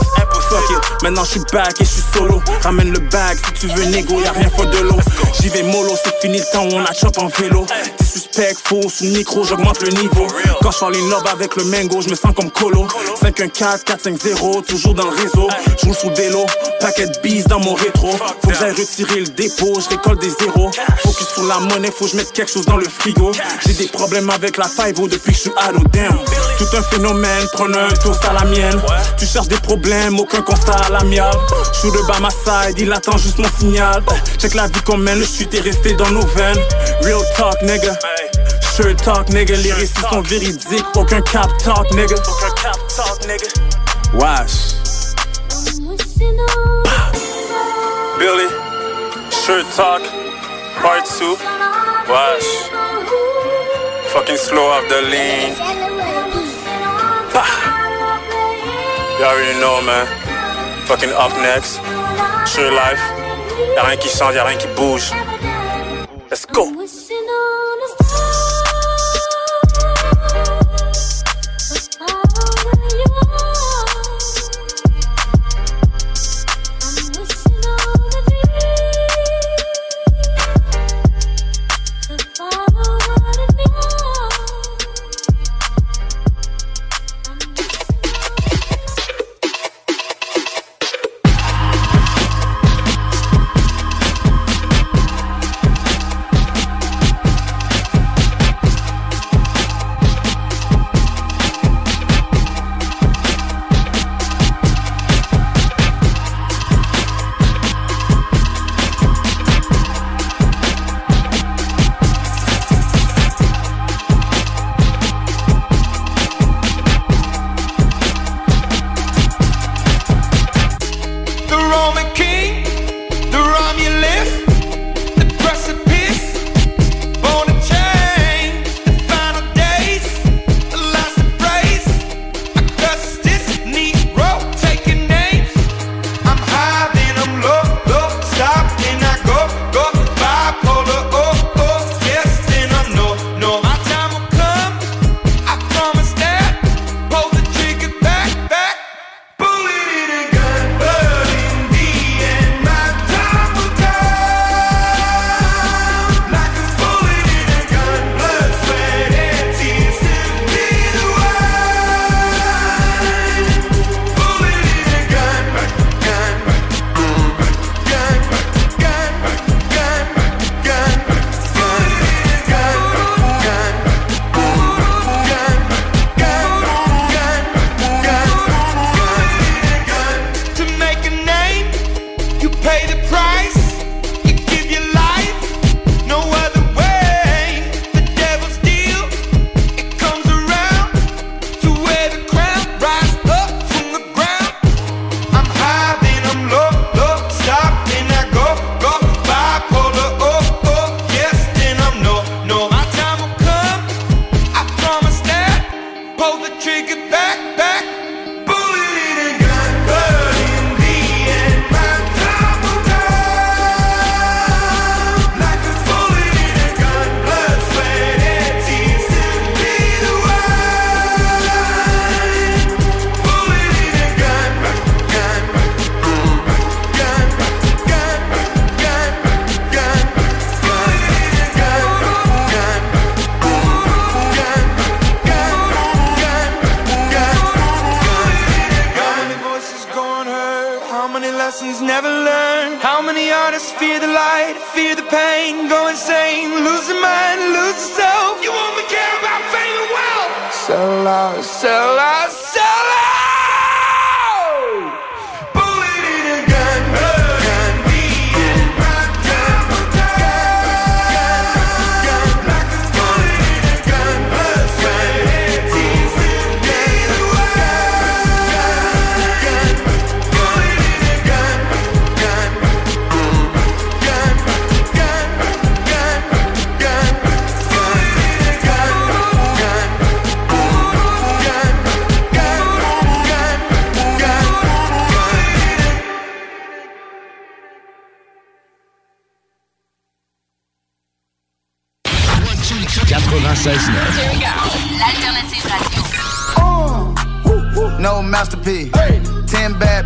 Fuck it, maintenant j'suis back et j'suis solo. Ramène le bag, si tu veux négo, y'a rien faute de l'eau. J'y vais mollo, c'est fini le temps où on a chop en vélo. T'es suspect, faux, sous le micro, j'augmente le niveau. Quand j'fall in love avec le mango, j'me sens comme Colo. cinq un quatre, quatre cinq zéro, toujours dans le réseau. J'roule sous le vélo, paquet de bises dans mon rétro. Faut que j'aille retirer le dépôt, j'récolte des zéros. Focus sur la monnaie, faut que j'mette quelque chose dans le frigo. J'ai des problèmes avec la cinq zéro depuis que j'suis ado, damn. Tout un phénomène, prenez un toast à la mienne. Tu cherches des problèmes, aucun constat à l'amiable. J'suis de bas ma side, il attend juste mon signal. Check la vie qu'on mène, le chute est resté dans nos veines. Real talk, nigga. Sure talk, nigga. Les récits sont véridiques, aucun cap talk, nigga. Aucun cap talk, nigga. Wash. Billy. Sure talk. Part two. Wash. Fucking slow off the lean. You already know, man. Fucking up next. Sure life. Y'a rien qui change, y'a rien qui bouge. Let's go. pull the trigger back, back, bullet and gun, but in the end, my time will come. Like a bullet and a gun, blood, sweat, and tears to be the one. Bullet and a gun, back, gun, back, gun, back, gun, back, gun, back, gun, back, gun, back, bullet and a gun, gun, back, gun, back. Lessons never learned. How many artists fear the light, fear the pain, go insane, lose your mind, lose yourself. You only care about fame and wealth. Sell out, sell out, sell out. Bullet in a gun, gun, me and my gun, gun, gun, like a bullet in a gun, blood, sweat, and tears will be the one. Bullet in a gun, gun, gun, gun, gun, gun, bullet in a gun, gun, gun, gun, gun, gun. ninety-six point nine. Here we go. L'alternative radio. No masterpiece. Ten bad